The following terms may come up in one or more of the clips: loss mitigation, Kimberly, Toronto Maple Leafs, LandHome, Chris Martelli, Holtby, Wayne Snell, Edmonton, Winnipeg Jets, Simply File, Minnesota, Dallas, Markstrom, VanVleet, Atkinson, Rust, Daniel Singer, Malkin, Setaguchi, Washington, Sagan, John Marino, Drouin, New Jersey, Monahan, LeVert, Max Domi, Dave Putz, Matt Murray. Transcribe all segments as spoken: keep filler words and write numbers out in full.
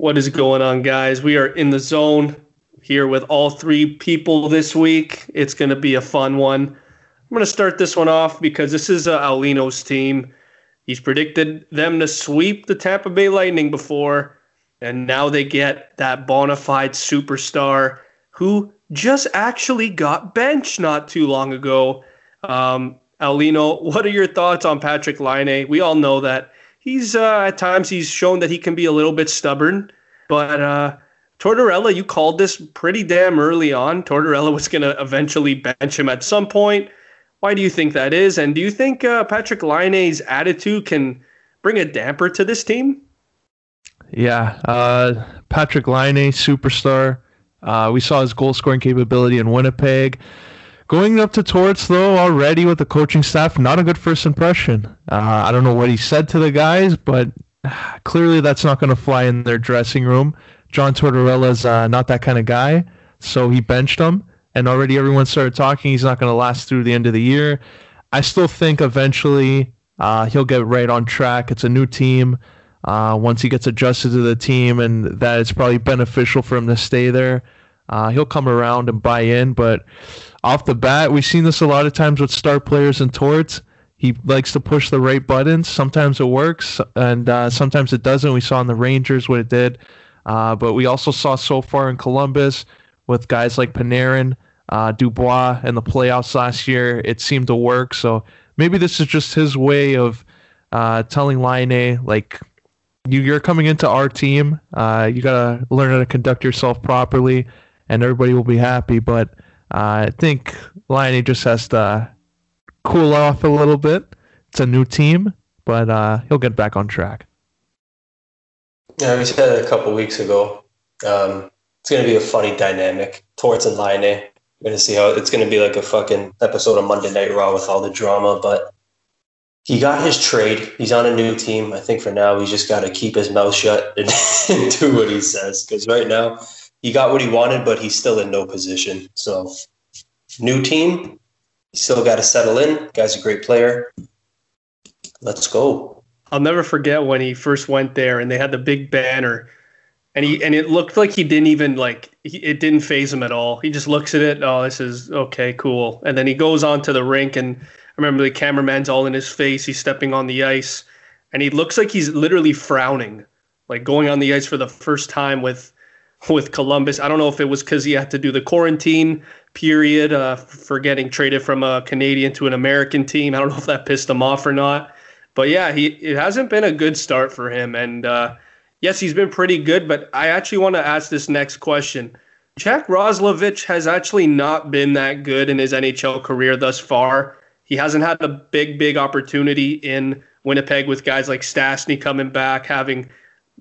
What is going on, guys? We are in the zone here with all three people this week. It's going to be a fun one. I'm going to start this one off because this is uh, Aulino's team. He's predicted them to sweep the Tampa Bay Lightning before, and now they get that bona fide superstar who just actually got benched not too long ago. Um, Aulino, what are your thoughts on Patrik Laine? We all know that He's uh, at times he's shown that he can be a little bit stubborn, but uh, Tortorella, you called this pretty damn early on. Tortorella was going to eventually bench him at some point. Why do you think that is? And do you think uh, Patrik Laine's attitude can bring a damper to this team? Yeah, uh, Patrik Laine, superstar. Uh, we saw his goal scoring capability in Winnipeg. Going up to Torts, though, already with the coaching staff, not a good first impression. Uh, I don't know what he said to the guys, but clearly that's not going to fly in their dressing room. John Tortorella's uh, not that kind of guy, so he benched him, and already everyone started talking he's not going to last through the end of the year. I still think eventually uh, he'll get right on track. It's a new team. Uh, once he gets adjusted to the team, and that it's probably beneficial for him to stay there. Uh, he'll come around and buy in, but off the bat, we've seen this a lot of times with star players and Torts. He likes to push the right buttons. Sometimes it works, and uh, sometimes it doesn't. We saw in the Rangers what it did, uh, but we also saw so far in Columbus with guys like Panarin, uh, Dubois, and the playoffs last year. It seemed to work, so maybe this is just his way of uh, telling Laine, like, you, you're coming into our team. Uh, you got to learn how to conduct yourself properly, and everybody will be happy. But uh, I think Laine just has to cool off a little bit. It's a new team, but uh, he'll get back on track. Yeah, we said it a couple weeks ago. Um, it's going to be a funny dynamic. Torts and Laine. We're going to see how it's going to be like a fucking episode of Monday Night Raw with all the drama. But he got his trade. He's on a new team. I think for now, he's just got to keep his mouth shut and, and do what he says. Because right now, he got what he wanted, but he's still in no position. So, new team, you still got to settle in. Guy's a great player. Let's go. I'll never forget when he first went there, and they had the big banner, and he and it looked like he didn't even like he, it didn't faze him at all. He just looks at it. Oh, this is okay, cool. And then he goes on to the rink, and I remember the cameraman's all in his face. He's stepping on the ice, and he looks like he's literally frowning, like going on the ice for the first time with. With Columbus. I don't know if it was because he had to do the quarantine period uh, for getting traded from a Canadian to an American team. I don't know if that pissed him off or not. But yeah, he it hasn't been a good start for him. And uh, yes, he's been pretty good, but I actually want to ask this next question. Jack Roslovic has actually not been that good in his N H L career thus far. He hasn't had a big, big opportunity in Winnipeg with guys like Stastny coming back, having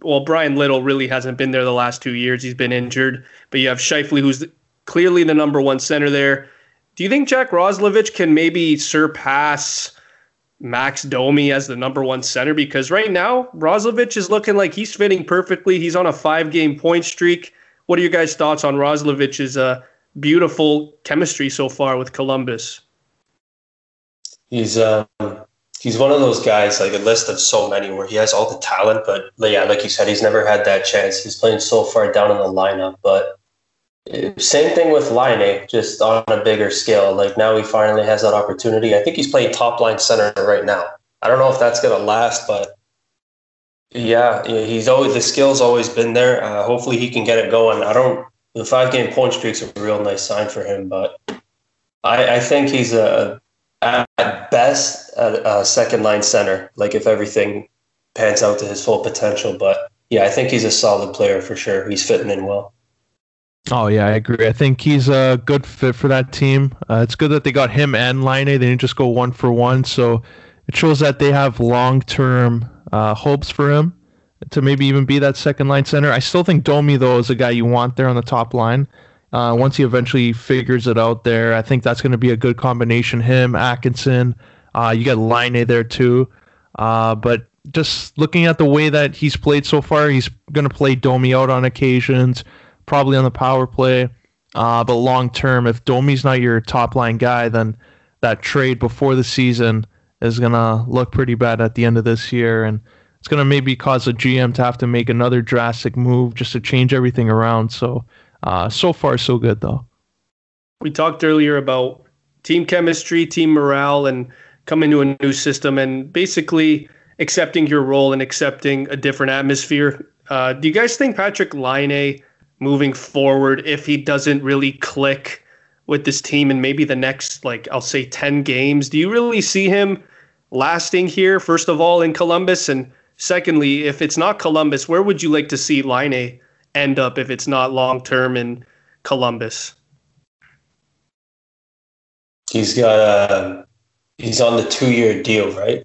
Well, Brian Little really hasn't been there the last two years. He's been injured. But you have Scheifele, who's clearly the number one center there. Do you think Jack Roslovic can maybe surpass Max Domi as the number one center? Because right now, Roslovic is looking like he's fitting perfectly. He's on a five-game point streak. What are your guys' thoughts on Roslovic's uh, beautiful chemistry so far with Columbus? He's... Uh... He's one of those guys, like a list of so many, where he has all the talent, but yeah, like you said, he's never had that chance. He's playing so far down in the lineup, but same thing with Laine, just on a bigger scale. Like now he finally has that opportunity. I think he's playing top line center right now. I don't know if that's going to last, but yeah, he's always the skill's always been there. Uh, hopefully he can get it going. I don't. The five game point streak's a real nice sign for him, but I, I think he's a. At best, a, a second-line center, like if everything pans out to his full potential. But, yeah, I think he's a solid player for sure. He's fitting in well. Oh, yeah, I agree. I think he's a good fit for that team. Uh, it's good that they got him and Laine. They didn't just go one for one. So it shows that they have long-term uh, hopes for him to maybe even be that second-line center. I still think Domi, though, is a guy you want there on the top line. Uh, once he eventually figures it out there, I think that's going to be a good combination. Him, Atkinson, uh, you got Laine there too. Uh, but just looking at the way that he's played so far, he's going to play Domi out on occasions, probably on the power play. Uh, but long term, if Domi's not your top line guy, then that trade before the season is going to look pretty bad at the end of this year. And it's going to maybe cause a G M to have to make another drastic move just to change everything around. So, uh, so far, so good, though. We talked earlier about team chemistry, team morale, and coming to a new system and basically accepting your role and accepting a different atmosphere. Uh, do you guys think Patrik Laine, moving forward, if he doesn't really click with this team in maybe the next, like, I'll say ten games, do you really see him lasting here, first of all, in Columbus? And secondly, if it's not Columbus, where would you like to see Laine end up if it's not long-term in Columbus? He's got a, he's on the two-year deal, right?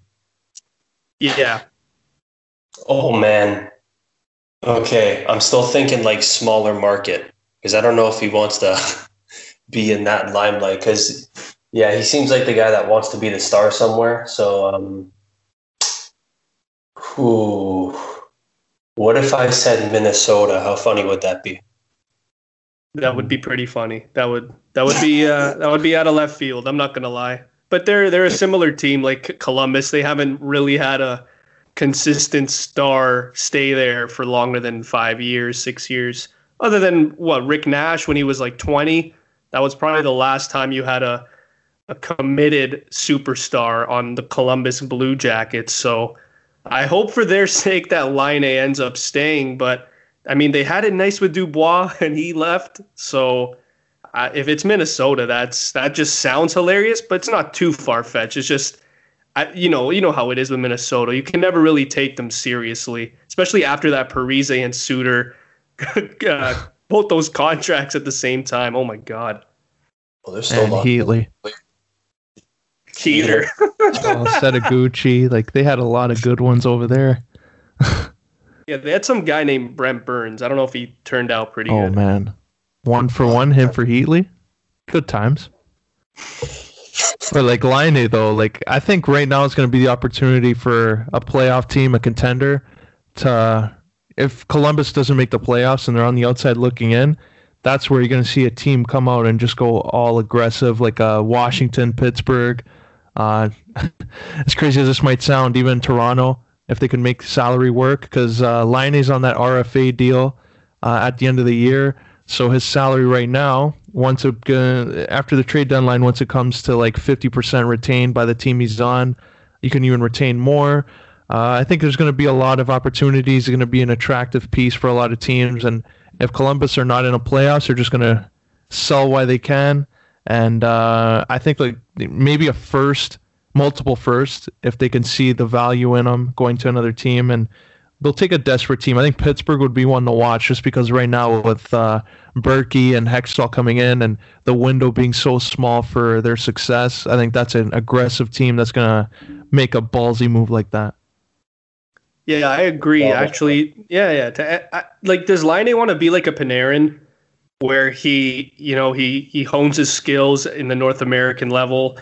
Yeah. Oh, man. Okay, I'm still thinking, like, smaller market, because I don't know if he wants to be in that limelight, because, yeah, he seems like the guy that wants to be the star somewhere. So, um, whew, what if I said Minnesota? How funny would that be? That would be pretty funny. That would that would be uh, that would be out of left field. I'm not gonna lie, but they're they're a similar team like Columbus. They haven't really had a consistent star stay there for longer than five years, six years. Other than what Rick Nash when he was like twenty, that was probably the last time you had a a committed superstar on the Columbus Blue Jackets. So I hope for their sake that Laine ends up staying, but. I mean, they had it nice with Dubois, and he left. So, uh, if it's Minnesota, that's that just sounds hilarious, but it's not too far-fetched. It's just, I, you know, you know how it is with Minnesota. You can never really take them seriously, especially after that Parise and Suter, uh, both those contracts at the same time. Oh my God! Well, there's still and Heatley, Keeter, Setaguchi. Like they had a lot of good ones over there. Yeah, they had some guy named Brent Burns. I don't know if he turned out pretty oh, good. Oh, man. One for one, him for Heatley. Good times. But, like, Laine, though, like, I think right now it's going to be the opportunity for a playoff team, a contender, to, if Columbus doesn't make the playoffs and they're on the outside looking in, that's where you're going to see a team come out and just go all aggressive, like uh, Washington, Pittsburgh. Uh, as crazy as this might sound, even Toronto. If they can make salary work, because uh, Laine's on that R F A deal uh, at the end of the year, so his salary right now, once it uh, after the trade deadline, once it comes to like fifty percent retained by the team he's on, you can even retain more. Uh, I think there's going to be a lot of opportunities. It's going to be an attractive piece for a lot of teams, and if Columbus are not in a playoffs, they're just going to sell while they can. And uh, I think like maybe a first. Multiple first, if they can see the value in them going to another team, and they'll take a desperate team. I think Pittsburgh would be one to watch just because right now with uh, Burke and Hextall coming in and the window being so small for their success, I think that's an aggressive team that's going to make a ballsy move like that. Yeah, I agree. Yeah. Actually, yeah, yeah. To, I, like, does Laine want to be like a Panarin where he, you know, he he hones his skills in the North American level?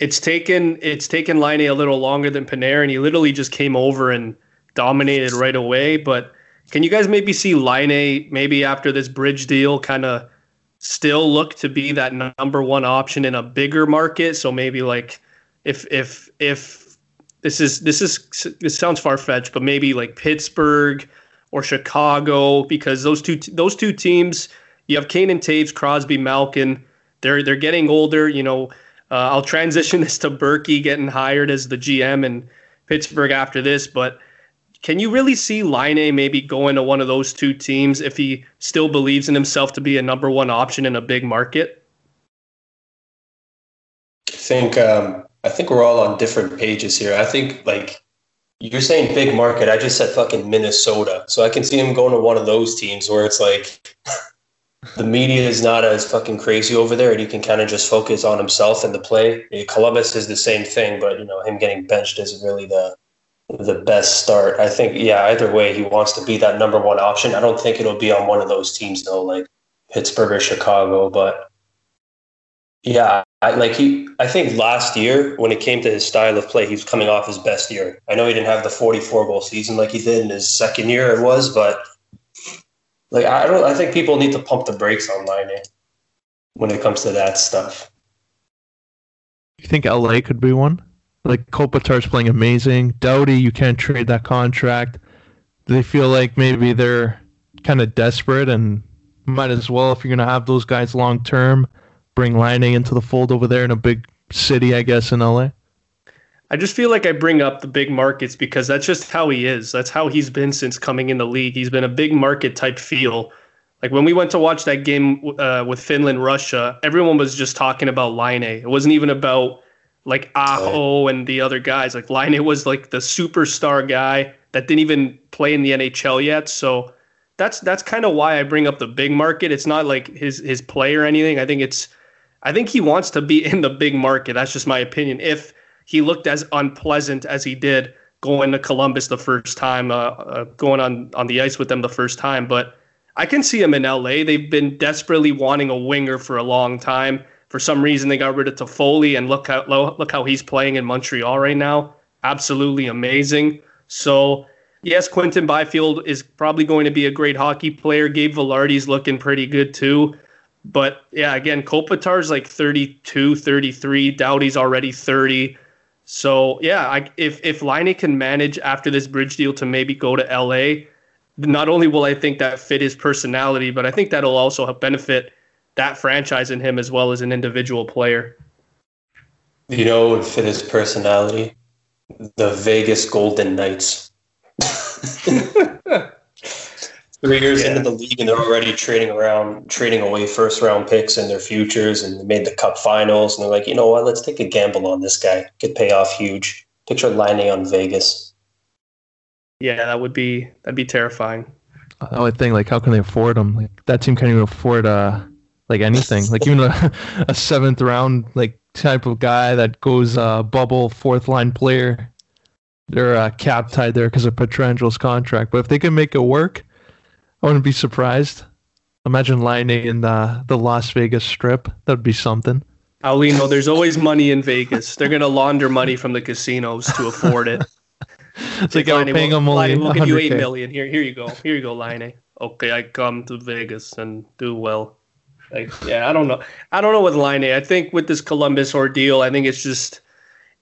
It's taken it's taken Laine a little longer than Panarin. He literally just came over and dominated right away. But can you guys maybe see Laine maybe after this bridge deal kind of still look to be that number one option in a bigger market? So maybe like if if if this is this is this sounds far fetched, but maybe like Pittsburgh or Chicago, because those two those two teams, you have Kane and Taves, Crosby, Malkin. They're they're getting older, you know. Uh, I'll transition this to Burke getting hired as the G M in Pittsburgh after this, but can you really see Laine maybe going to one of those two teams if he still believes in himself to be a number one option in a big market? I think um, I think we're all on different pages here. I think like you're saying big market. I just said fucking Minnesota, so I can see him going to one of those teams where it's like. The media is not as fucking crazy over there, and he can kind of just focus on himself and the play. Columbus is the same thing, but you know him getting benched isn't really the the best start. I think, yeah, either way, he wants to be that number one option. I don't think it'll be on one of those teams though, like Pittsburgh or Chicago. But yeah, I, like he, I think last year when it came to his style of play, he was coming off his best year. I know he didn't have the forty-four goal season like he did in his second year. It was, but. Like I don't, I think people need to pump the brakes on Laine when it comes to that stuff. You think L A could be one? Like, Kopitar's playing amazing. Doughty, you can't trade that contract. They feel like maybe they're kind of desperate and might as well, if you're going to have those guys long-term, bring Laine into the fold over there in a big city, I guess, in L A? I just feel like I bring up the big markets because that's just how he is. That's how he's been since coming in the league. He's been a big market-type feel. Like, when we went to watch that game uh, with Finland-Russia, everyone was just talking about Laine. It wasn't even about, like, Aho and the other guys. Like, Laine was, like, the superstar guy that didn't even play in the N H L yet, so... That's that's kind of why I bring up the big market. It's not like his his play or anything. I think it's, I think he wants to be in the big market. That's just my opinion. If he looked as unpleasant as he did going to Columbus the first time, uh, uh, going on, on the ice with them the first time, but I can see him in L A. They've been desperately wanting a winger for a long time. For some reason, they got rid of Toffoli, and look how look how he's playing in Montreal right now. Absolutely amazing. So. Yes, Quentin Byfield is probably going to be a great hockey player. Gabe Velarde's looking pretty good too. But, yeah, again, Kopitar's like thirty-two, thirty-three. Doughty's already thirty. So, yeah, I, if, if Laine can manage after this bridge deal to maybe go to L A, not only will I think that fit his personality, but I think that'll also benefit that franchise and him as well as an individual player. You know what would fit his personality? The Vegas Golden Knights. Three years yeah. into the league, and they're already trading around, trading away first round picks and their futures, and they made the cup finals. And they're like, you know what? Let's take a gamble on this guy. Could pay off huge. Picture Laine on Vegas. Yeah, that would be that'd be terrifying. I would think, like, how can they afford him? Like, that team can't even afford uh like anything. Like, even a, a seventh round like type of guy that goes uh, bubble fourth line player. They're uh, cap tied there because of Petrangelo's contract. But if they can make it work, I wouldn't be surprised. Imagine Laine in the, the Las Vegas Strip. That would be something. Aulino, there's always money in Vegas. They're going to launder money from the casinos to afford it. It's like, Laine, paying we'll, Laine, we'll give you eight million dollars. Here, here you go. Here you go, Laine. Okay, I come to Vegas and do well. Like, yeah, I don't know. I don't know with Laine. I think with this Columbus ordeal, I think it's just...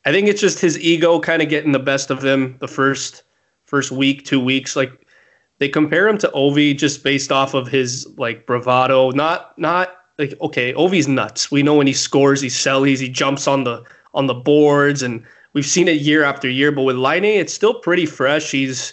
I think it's just his ego kind of getting the best of him the first first week, two weeks. Like, they compare him to Ovi just based off of his, like, bravado. Not not like, okay, Ovi's nuts. We know when he scores, he sellies, he jumps on the on the boards, and we've seen it year after year. But with Laine, it's still pretty fresh. He's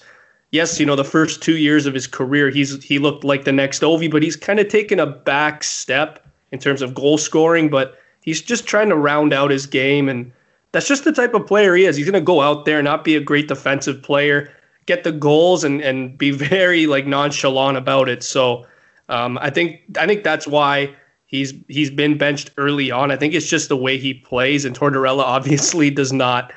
yes, you know, the first two years of his career, he's he looked like the next Ovi, but he's kind of taken a back step in terms of goal scoring. But he's just trying to round out his game, and that's just the type of player he is. He's going to go out there, not be a great defensive player, get the goals, and and be very, like, nonchalant about it. So um, I think I think that's why he's he's been benched early on. I think it's just the way he plays, and Tortorella obviously does not.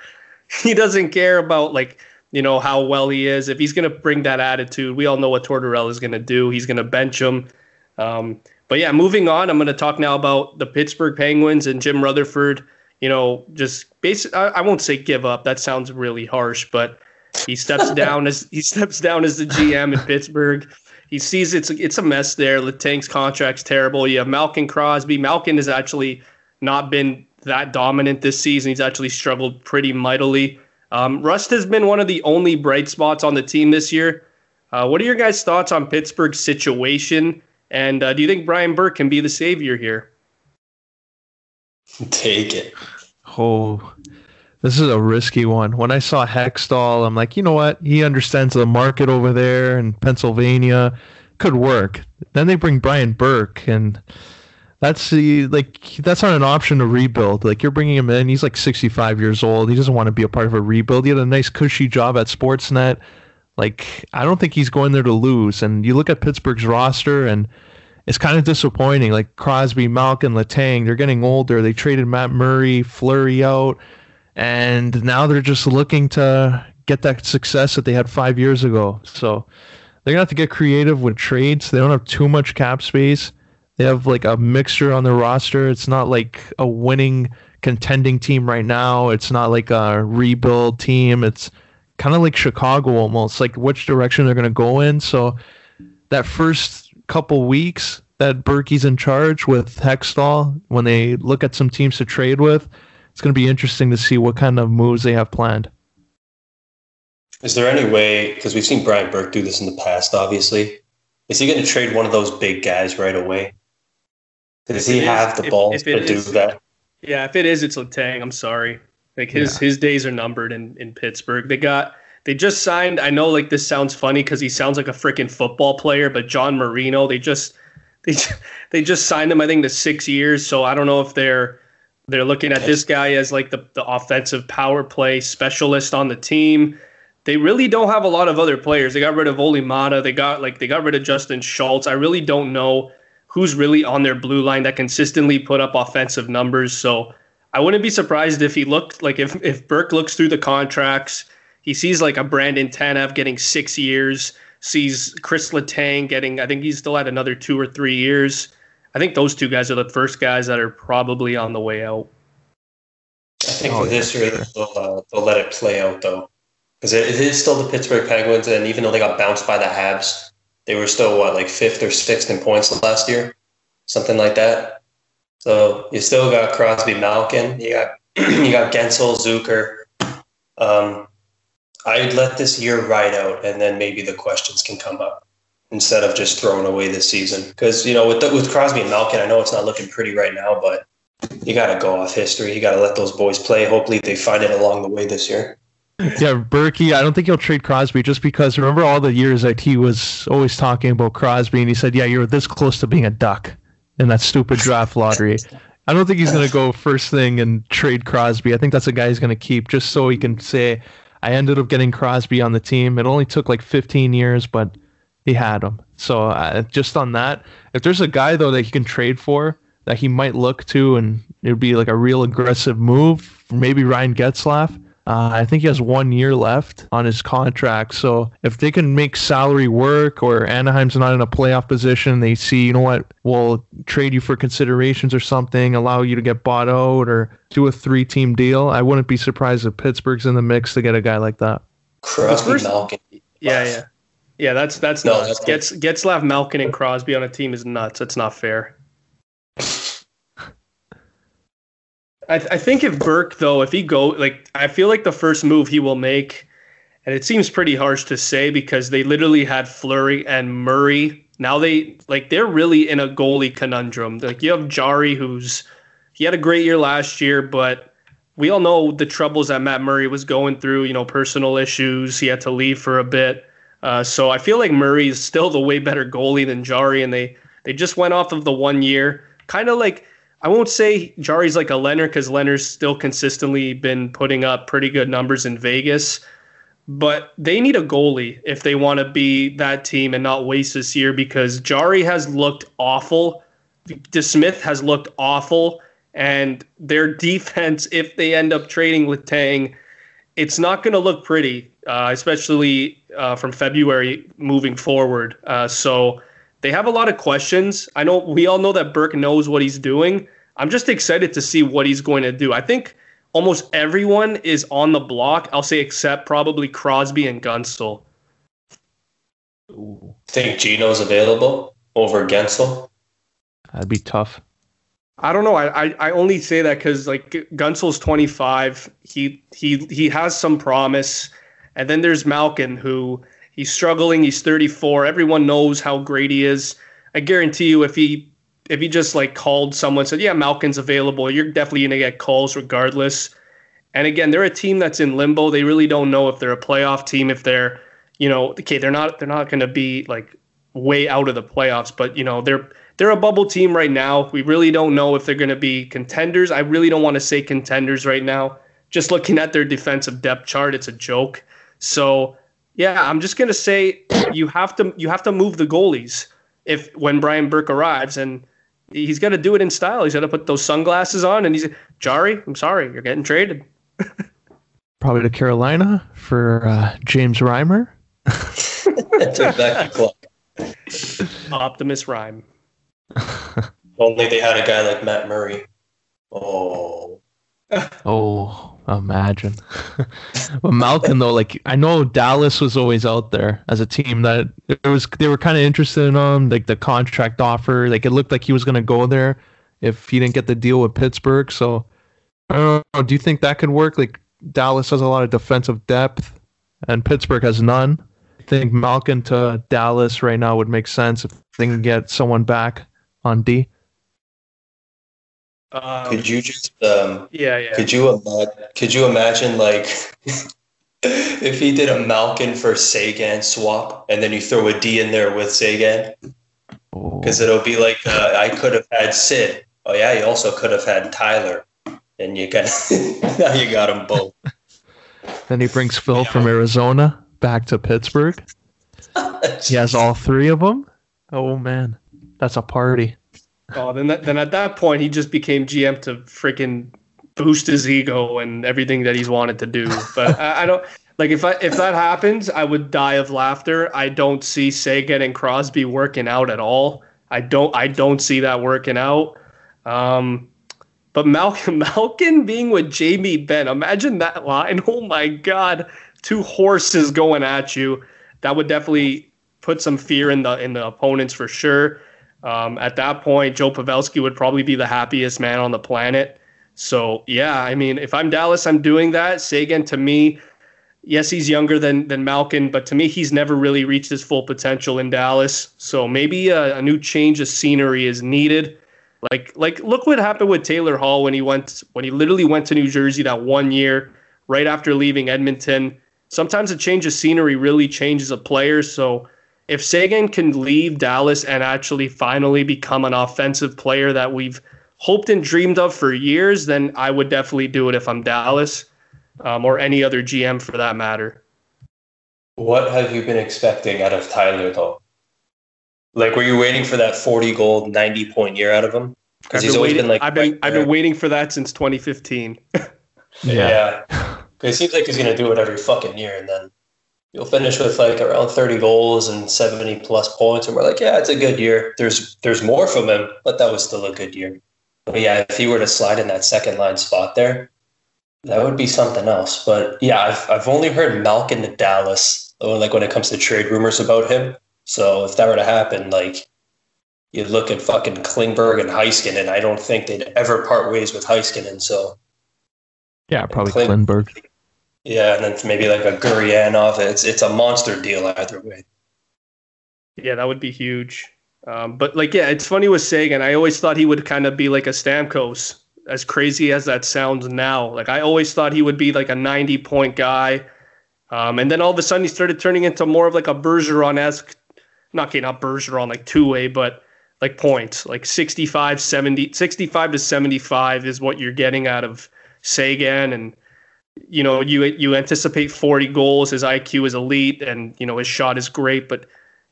He doesn't care about, like, you know, how well he is. If he's going to bring that attitude, we all know what Tortorella is going to do. He's going to bench him. Um, but, yeah, moving on, I'm going to talk now about the Pittsburgh Penguins and Jim Rutherford. You know, just basic. I, I won't say give up. That sounds really harsh, but he steps down as he steps down as the G M in Pittsburgh. He sees it's it's a mess there. Letang's contract's terrible. You have Malkin, Crosby. Malkin has actually not been that dominant this season. He's actually struggled pretty mightily. Um, Rust has been one of the only bright spots on the team this year. Uh, what are your guys' thoughts on Pittsburgh's situation? And uh, do you think Brian Burke can be the savior here? Take it. Oh, this is a risky one. When I saw Hextall, I'm like, you know what? He understands the market over there in Pennsylvania. Could work. Then they bring Brian Burke, and that's the, like that's not an option to rebuild. Like, you're bringing him in. He's like sixty-five years old. He doesn't want to be a part of a rebuild. He had a nice cushy job at Sportsnet. Like, I don't think he's going there to lose. And you look at Pittsburgh's roster, and it's kind of disappointing. Like, Crosby, Malkin, Letang, they're getting older. They traded Matt Murray, Fleury out, and now they're just looking to get that success that they had five years ago. So they're going to have to get creative with trades. They don't have too much cap space. They have, like, a mixture on their roster. It's not like a winning, contending team right now. It's not like a rebuild team. It's kind of like Chicago almost, like which direction they're going to go in. So that first couple weeks that Berkey's in charge with Hextall, when they look at some teams to trade with, it's going to be interesting to see what kind of moves they have planned. Is there any way, because we've seen Brian Burke do this in the past, obviously, is he going to trade one of those big guys right away? Does he have the balls to do that? Yeah, if it is, it's Letang. I'm sorry. Like his, yeah. his days are numbered in, in Pittsburgh. They got they just signed, I know like this sounds funny because he sounds like a freaking football player, but John Marino, they just they they just signed him, I think, to six years. So I don't know if they're they're looking at this guy as like the, the offensive power play specialist on the team. They really don't have a lot of other players. They got rid of Olimata. They got like they got rid of Justin Schultz. I really don't know who's really on their blue line that consistently put up offensive numbers. So I wouldn't be surprised if he looked like if, if Burke looks through the contracts, he sees like a Brandon Tanev getting six years, sees Chris Letang getting, I think he's still at another two or three years. I think those two guys are the first guys that are probably on the way out. I think oh, for this year, sure. they'll, uh, they'll let it play out though. Because it is still the Pittsburgh Penguins, and even though they got bounced by the Habs, they were still, what, like fifth or sixth in points last year? Something like that. So you still got Crosby, Malkin. You got you got Gunsel, Zucker. Um, I'd let this year ride out, and then maybe the questions can come up instead of just throwing away this season. Because, you know, with, the, with Crosby and Malkin, I know it's not looking pretty right now, but you got to go off history. You got to let those boys play. Hopefully they find it along the way this year. Yeah, Burke, I don't think he'll trade Crosby just because remember all the years that he was always talking about Crosby and he said, yeah, you're this close to being a duck in that stupid draft lottery. I don't think he's going to go first thing and trade Crosby. I think that's a guy he's going to keep just so he can say, I ended up getting Crosby on the team. It only took like fifteen years, but he had him. So uh, just on that, if there's a guy, though, that he can trade for that he might look to and it would be like a real aggressive move, maybe Ryan Getzlaff. Uh, I think he has one year left on his contract. So if they can make salary work or Anaheim's not in a playoff position, they see, you know what, we'll trade you for considerations or something, allow you to get bought out or do a three-team deal. I wouldn't be surprised if Pittsburgh's in the mix to get a guy like that. Crosby, Malkin. Yeah, yeah. Yeah, that's that's no, nuts. That's Gets, Getzlaff, Malkin, and Crosby on a team is nuts. That's not fair. I, th- I think if Burke, though, if he go, like, I feel like the first move he will make, and it seems pretty harsh to say because they literally had Fleury and Murray. Now they, like, they're really in a goalie conundrum. Like, you have Jari, who's, he had a great year last year, but we all know the troubles that Matt Murray was going through, you know, personal issues. He had to leave for a bit. Uh, so I feel like Murray is still the way better goalie than Jari, and they, they just went off of the one year. Kind of like, I won't say Jari's like a Leonard because Leonard's still consistently been putting up pretty good numbers in Vegas, but they need a goalie if they want to be that team and not waste this year because Jari has looked awful. DeSmith has looked awful, and their defense, if they end up trading Letang, it's not going to look pretty, uh, especially uh, from February moving forward. Uh, so... They have a lot of questions. I know we all know that Burke knows what he's doing. I'm just excited to see what he's going to do. I think almost everyone is on the block. I'll say except probably Crosby and Gunsel. Ooh. Think Gino's available over Gunsel? That'd be tough. I don't know. I I, I only say that because like Gunsel's twenty-five. He he he has some promise, and then there's Malkin who. He's struggling. He's thirty-four. Everyone knows how great he is. I guarantee you, if he if he just like called someone, said, "Yeah, Malkin's available," you're definitely gonna get calls regardless. And again, they're a team that's in limbo. They really don't know if they're a playoff team. If they're, you know, okay, they're not they're not gonna be like way out of the playoffs. But you know, they're they're a bubble team right now. We really don't know if they're gonna be contenders. I really don't want to say contenders right now. Just looking at their defensive depth chart, it's a joke. So. Yeah, I'm just gonna say you have to you have to move the goalies if when Brian Burke arrives, and he's got to do it in style. He's got to put those sunglasses on, and he's Jari. I'm sorry, you're getting traded. Probably to Carolina for uh, James Reimer. That's exactly Optimus Rhyme. Only they had a guy like Matt Murray. Oh. Oh. Imagine. But Malkin though, like I know Dallas was always out there as a team that it was they were kind of interested in him, like the contract offer, like it looked like he was going to go there if he didn't get the deal with Pittsburgh. So I don't know. Do you think that could work? Like Dallas has a lot of defensive depth, and Pittsburgh has none. I think Malkin to Dallas right now would make sense if they can get someone back on D. Um, could you just um, yeah yeah could you imagine, could you imagine like if he did a Malkin for Sagan swap and then you throw a D in there with Sagan? Because oh. it'll be like uh, I could have had Sid. Oh yeah, you also could have had Tyler, and you got now you got them both. Then he brings Phil yeah. from Arizona back to Pittsburgh. He has all three of them. Oh man, that's a party. Oh, then, that, then at that point, he just became G M to freaking boost his ego and everything that he's wanted to do. But I, I don't like if I, if that happens, I would die of laughter. I don't see Sagan and Crosby working out at all. I don't I don't see that working out. Um, but Malkin Malkin being with Jamie Benn, imagine that line. Oh my God, two horses going at you. That would definitely put some fear in the in the opponents for sure. Um, at that point, Joe Pavelski would probably be the happiest man on the planet. So, yeah, I mean, if I'm Dallas, I'm doing that. Sagan, to me, yes, he's younger than than Malkin, but to me, he's never really reached his full potential in Dallas. So maybe a, a new change of scenery is needed. Like, like, look what happened with Taylor Holl when he went when he literally went to New Jersey that one year right after leaving Edmonton. Sometimes a change of scenery really changes a player. So if Sagan can leave Dallas and actually finally become an offensive player that we've hoped and dreamed of for years, then I would definitely do it if I'm Dallas, um, or any other G M for that matter. What have you been expecting out of Tyler, though? Like, were you waiting for that forty-goal, ninety-point year out of him? Because he's always waiting, been like... I've been, right I've been waiting for that since twenty fifteen. yeah. yeah. It seems like he's going to do it every fucking year, and then you'll finish with like around thirty goals and seventy plus points, and we're like, yeah, it's a good year. There's there's more from him, but that was still a good year. But yeah, if he were to slide in that second line spot there, that would be something else. But yeah, I've I've only heard Malkin to Dallas, like when it comes to trade rumors about him. So if that were to happen, like you'd look at fucking Klingberg and Heiskanen, and I don't think they'd ever part ways with Heiskanen. So yeah, probably Kling- Klingberg. Yeah, and then maybe like a Gurianov. It's it's a monster deal either way. Yeah, that would be huge. Um, but like, yeah, it's funny with Sagan. I always thought he would kind of be like a Stamkos, as crazy as that sounds now. Like I always thought he would be like a ninety-point guy. Um, and then all of a sudden he started turning into more of like a Bergeron-esque, not, okay, not Bergeron, like two-way, but like points. Like sixty-five, seventy, sixty-five to seventy-five is what you're getting out of Sagan, and you know, you you anticipate forty goals. His I Q is elite, and you know his shot is great. But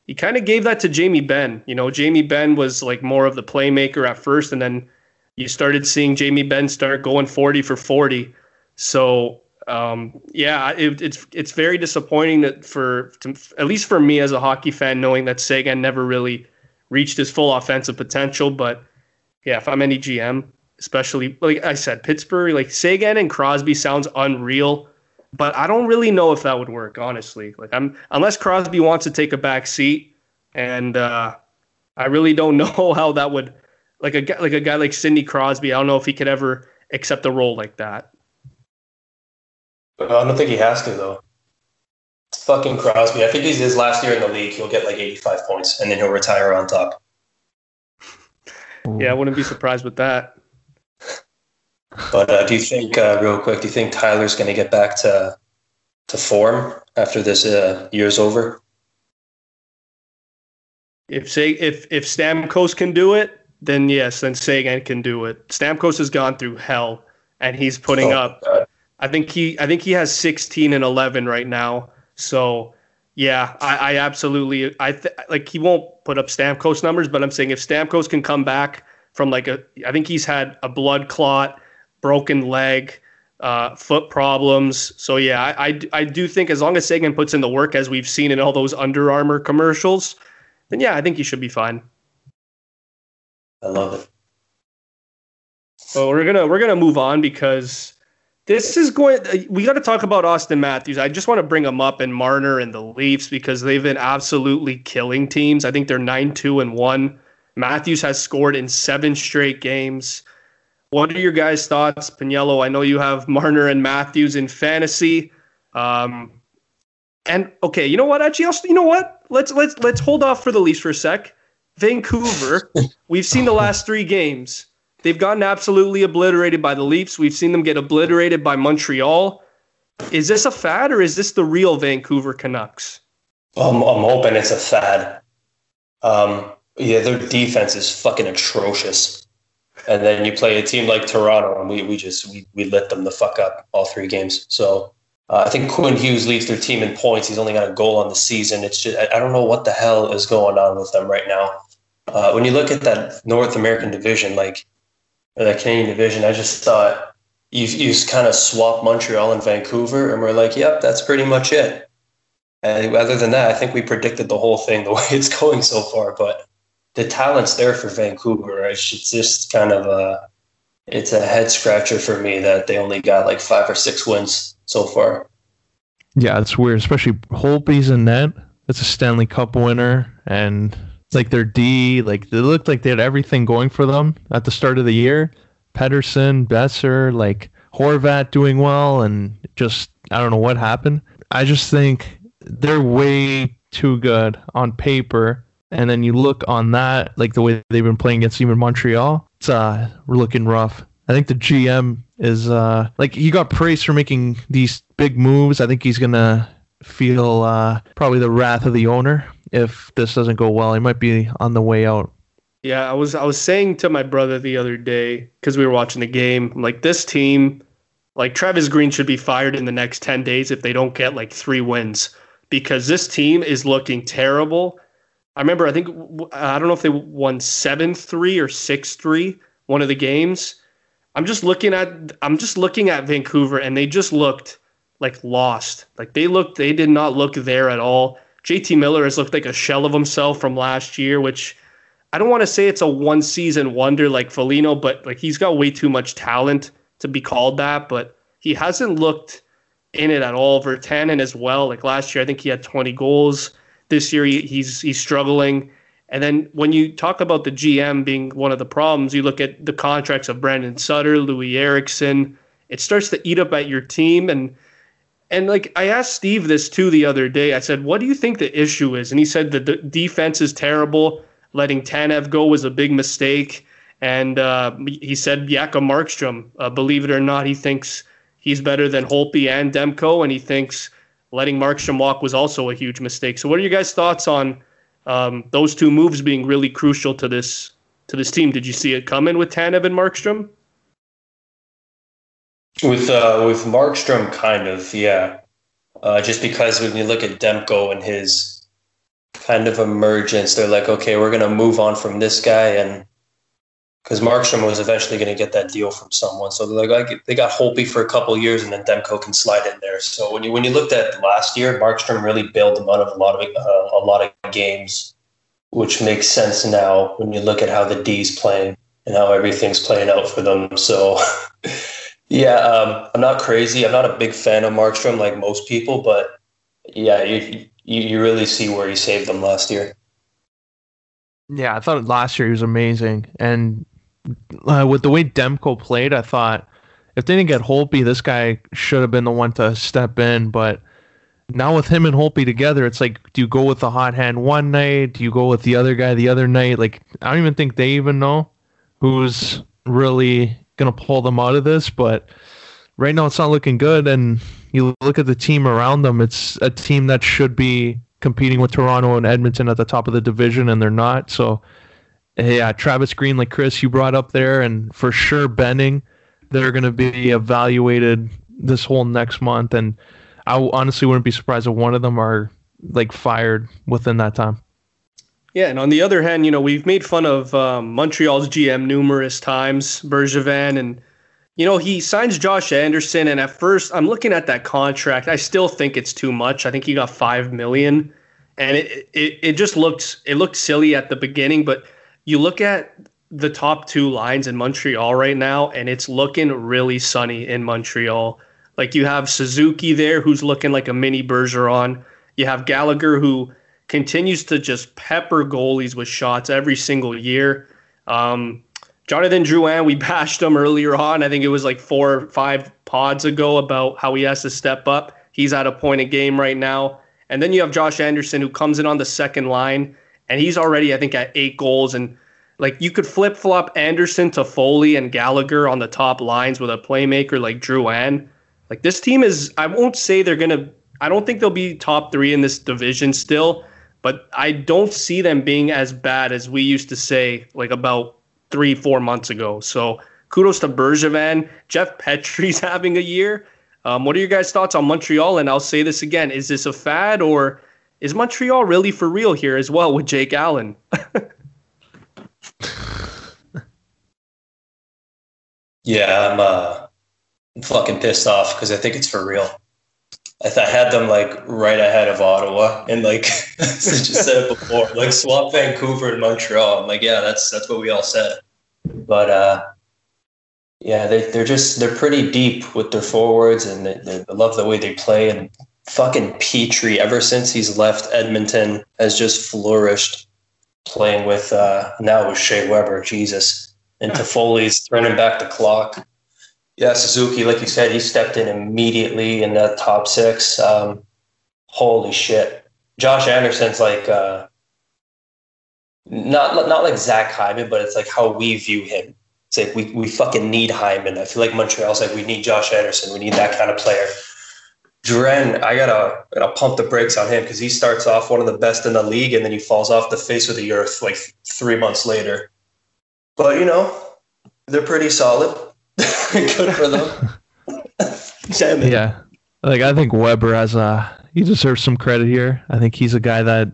he kind of gave that to Jamie Benn. You know, Jamie Benn was like more of the playmaker at first, and then you started seeing Jamie Benn start going forty for forty. So um, yeah, it, it's it's very disappointing that for to, at least for me as a hockey fan, knowing that Sagan never really reached his full offensive potential. But yeah, if I'm any G M. Especially, like I said, Pittsburgh, like Sagan and Crosby sounds unreal, but I don't really know if that would work, honestly. Like I'm unless Crosby wants to take a back seat, and uh, I really don't know how that would, like a like a guy like Sidney Crosby, I don't know if he could ever accept a role like that. I don't think he has to though. It's fucking Crosby. I think he's his last year in the league. He'll get like eighty-five points, and then he'll retire on top. Yeah, I wouldn't be surprised with that. But uh, do you think, uh, real quick, do you think Tyler's going to get back to to form after this uh, year's over? If say if if Stamkos can do it, then yes, then Sagan can do it. Stamkos has gone through hell, and he's putting oh, up. God. I think he I think he has sixteen and eleven right now. So yeah, I, I absolutely I th- like he won't put up Stamkos numbers, but I'm saying if Stamkos can come back from like a I think he's had a blood clot, broken leg, uh, foot problems. So, yeah, I, I, I do think as long as Sagan puts in the work, as we've seen in all those Under Armour commercials, then, yeah, I think he should be fine. I love it. So we're going to we're gonna move on because this is going – we got to talk about Austin Matthews. I just want to bring him up and Marner and the Leafs because they've been absolutely killing teams. I think they're nine two and one. Matthews has scored in seven straight games. What are your guys' thoughts, Piniello? I know you have Marner and Matthews in fantasy. Um, and okay, you know what? Actually, also, you know what? Let's let's let's hold off for the Leafs for a sec. Vancouver, we've seen the last three games. They've gotten absolutely obliterated by the Leafs. We've seen them get obliterated by Montreal. Is this a fad or is this the real Vancouver Canucks? I'm, I'm hoping it's a fad. Um, yeah, their defense is fucking atrocious. And then you play a team like Toronto, and we we just we, we lit them the fuck up all three games. So uh, I think Quinn Hughes leads their team in points. He's only got a goal on the season. It's just I, I don't know what the hell is going on with them right now. Uh, when you look at that North American division, like or that Canadian division, I just thought you you kind of swap Montreal and Vancouver, and we're like, yep, that's pretty much it. And other than that, I think we predicted the whole thing the way it's going so far, but. The talent's there for Vancouver. Right? It's just kind of a, it's a head scratcher for me that they only got like five or six wins so far. Yeah, it's weird, especially Holtby's in net. That's a Stanley Cup winner, and it's like their D. Like they looked like they had everything going for them at the start of the year. Pettersson, Besser, like Horvat doing well, and just I don't know what happened. I just think they're way too good on paper. And then you look on that, like the way they've been playing against even Montreal, it's uh, we're looking rough. I think the G M is, uh, like, he got praised for making these big moves. I think he's going to feel uh, probably the wrath of the owner if this doesn't go well. He might be on the way out. Yeah, I was I was saying to my brother the other day, because we were watching the game, I'm like, this team, like, Travis Green should be fired in the next ten days if they don't get, like, three wins. Because this team is looking terrible. I remember, I think, I don't know if they won seven three or six three, one of the games. I'm just looking at, I'm just looking at Vancouver, and they just looked like lost. Like they looked, they did not look there at all. J T Miller has looked like a shell of himself from last year, which I don't want to say it's a one season wonder like Foligno, but like he's got way too much talent to be called that, but he hasn't looked in it at all. Vertanen as well. Like last year, I think he had twenty goals. This year, he's he's struggling. And then when you talk about the G M being one of the problems, you look at the contracts of Brandon Sutter, Louis Eriksson. It starts to eat up at your team. And, and like I asked Steve this, too, the other day. I said, what do you think the issue is? And he said that the defense is terrible. Letting Tanev go was a big mistake. And uh, he said Jakob Markstrom, uh, believe it or not, he thinks he's better than Holtby and Demko, and he thinks letting Markstrom walk was also a huge mistake. So what are your guys' thoughts on um, those two moves being really crucial to this to this team? Did you see it coming with Tanev and Markstrom? With uh, with Markstrom, kind of, yeah. Uh, just because when you look at Demko and his kind of emergence, they're like, okay, we're going to move on from this guy, and because Markstrom was eventually going to get that deal from someone, so they're like, they got Holtby for a couple of years, and then Demko can slide in there. So when you when you looked at last year, Markstrom really bailed them out of a lot of uh, a lot of games, which makes sense now when you look at how the D's playing and how everything's playing out for them. So yeah, um, I'm not crazy. I'm not a big fan of Markstrom like most people, but yeah, you you, you really see where he saved them last year. Yeah, I thought last year he was amazing, and Uh, with the way Demko played, I thought if they didn't get Holtby, this guy should have been the one to step in. But now with him and Holtby together, it's like, do you go with the hot hand one night? Do you go with the other guy the other night? Like, I don't even think they even know who's really going to pull them out of this. But right now, it's not looking good. And you look at the team around them, it's a team that should be competing with Toronto and Edmonton at the top of the division, and they're not. So yeah, Travis Green, like Chris, you brought up there, and for sure Benning, they're going to be evaluated this whole next month, and I honestly wouldn't be surprised if one of them are like fired within that time. Yeah, and on the other hand, you know, we've made fun of um, Montreal's G M numerous times, Bergevin, and you know, he signs Josh Anderson, and at first, I'm looking at that contract, I still think it's too much. I think he got five million dollars, and it it, it just looks it looked silly at the beginning, but you look at the top two lines in Montreal right now, and it's looking really sunny in Montreal. Like, you have Suzuki there, who's looking like a mini Bergeron. You have Gallagher, who continues to just pepper goalies with shots every single year. Um, Jonathan Drouin, we bashed him earlier on. I think it was like four or five pods ago about how he has to step up. He's at a point of game right now. And then you have Josh Anderson, who comes in on the second line, and he's already, I think, at eight goals. And like, you could flip-flop Anderson to Foley and Gallagher on the top lines with a playmaker like Drouin. Like, this team is, I won't say they're going to, I don't think they'll be top three in this division still, but I don't see them being as bad as we used to say, like, about three, four months ago. So kudos to Bergevin. Jeff Petrie's having a year. Um, what are your guys' thoughts on Montreal? And I'll say this again. Is this a fad, or is Montreal really for real here as well with Jake Allen? Yeah, I'm, uh, I'm fucking pissed off because I think it's for real. I, th- I had them like right ahead of Ottawa, and like I just said it before, like swap Vancouver and Montreal. I'm like, yeah, that's that's what we all said. But uh, yeah, they they're just they're pretty deep with their forwards, and they, they love the way they play. And fucking Petrie, ever since he's left Edmonton, has just flourished playing with uh, now with Shea Weber, Jesus, and Toffoli's turning back the clock. Yeah, Suzuki, like you said, he stepped in immediately in the top six. Um, holy shit. Josh Anderson's like, uh, not not like Zach Hyman, but it's like how we view him. It's like we, we fucking need Hyman. I feel like Montreal's like, we need Josh Anderson. We need that kind of player. Dren, I gotta, gotta pump the brakes on him because he starts off one of the best in the league, and then he falls off the face of the earth like three months later. But, you know, they're pretty solid. Good for them. Yeah, like I think Weber has uh he deserves some credit here. I think he's a guy that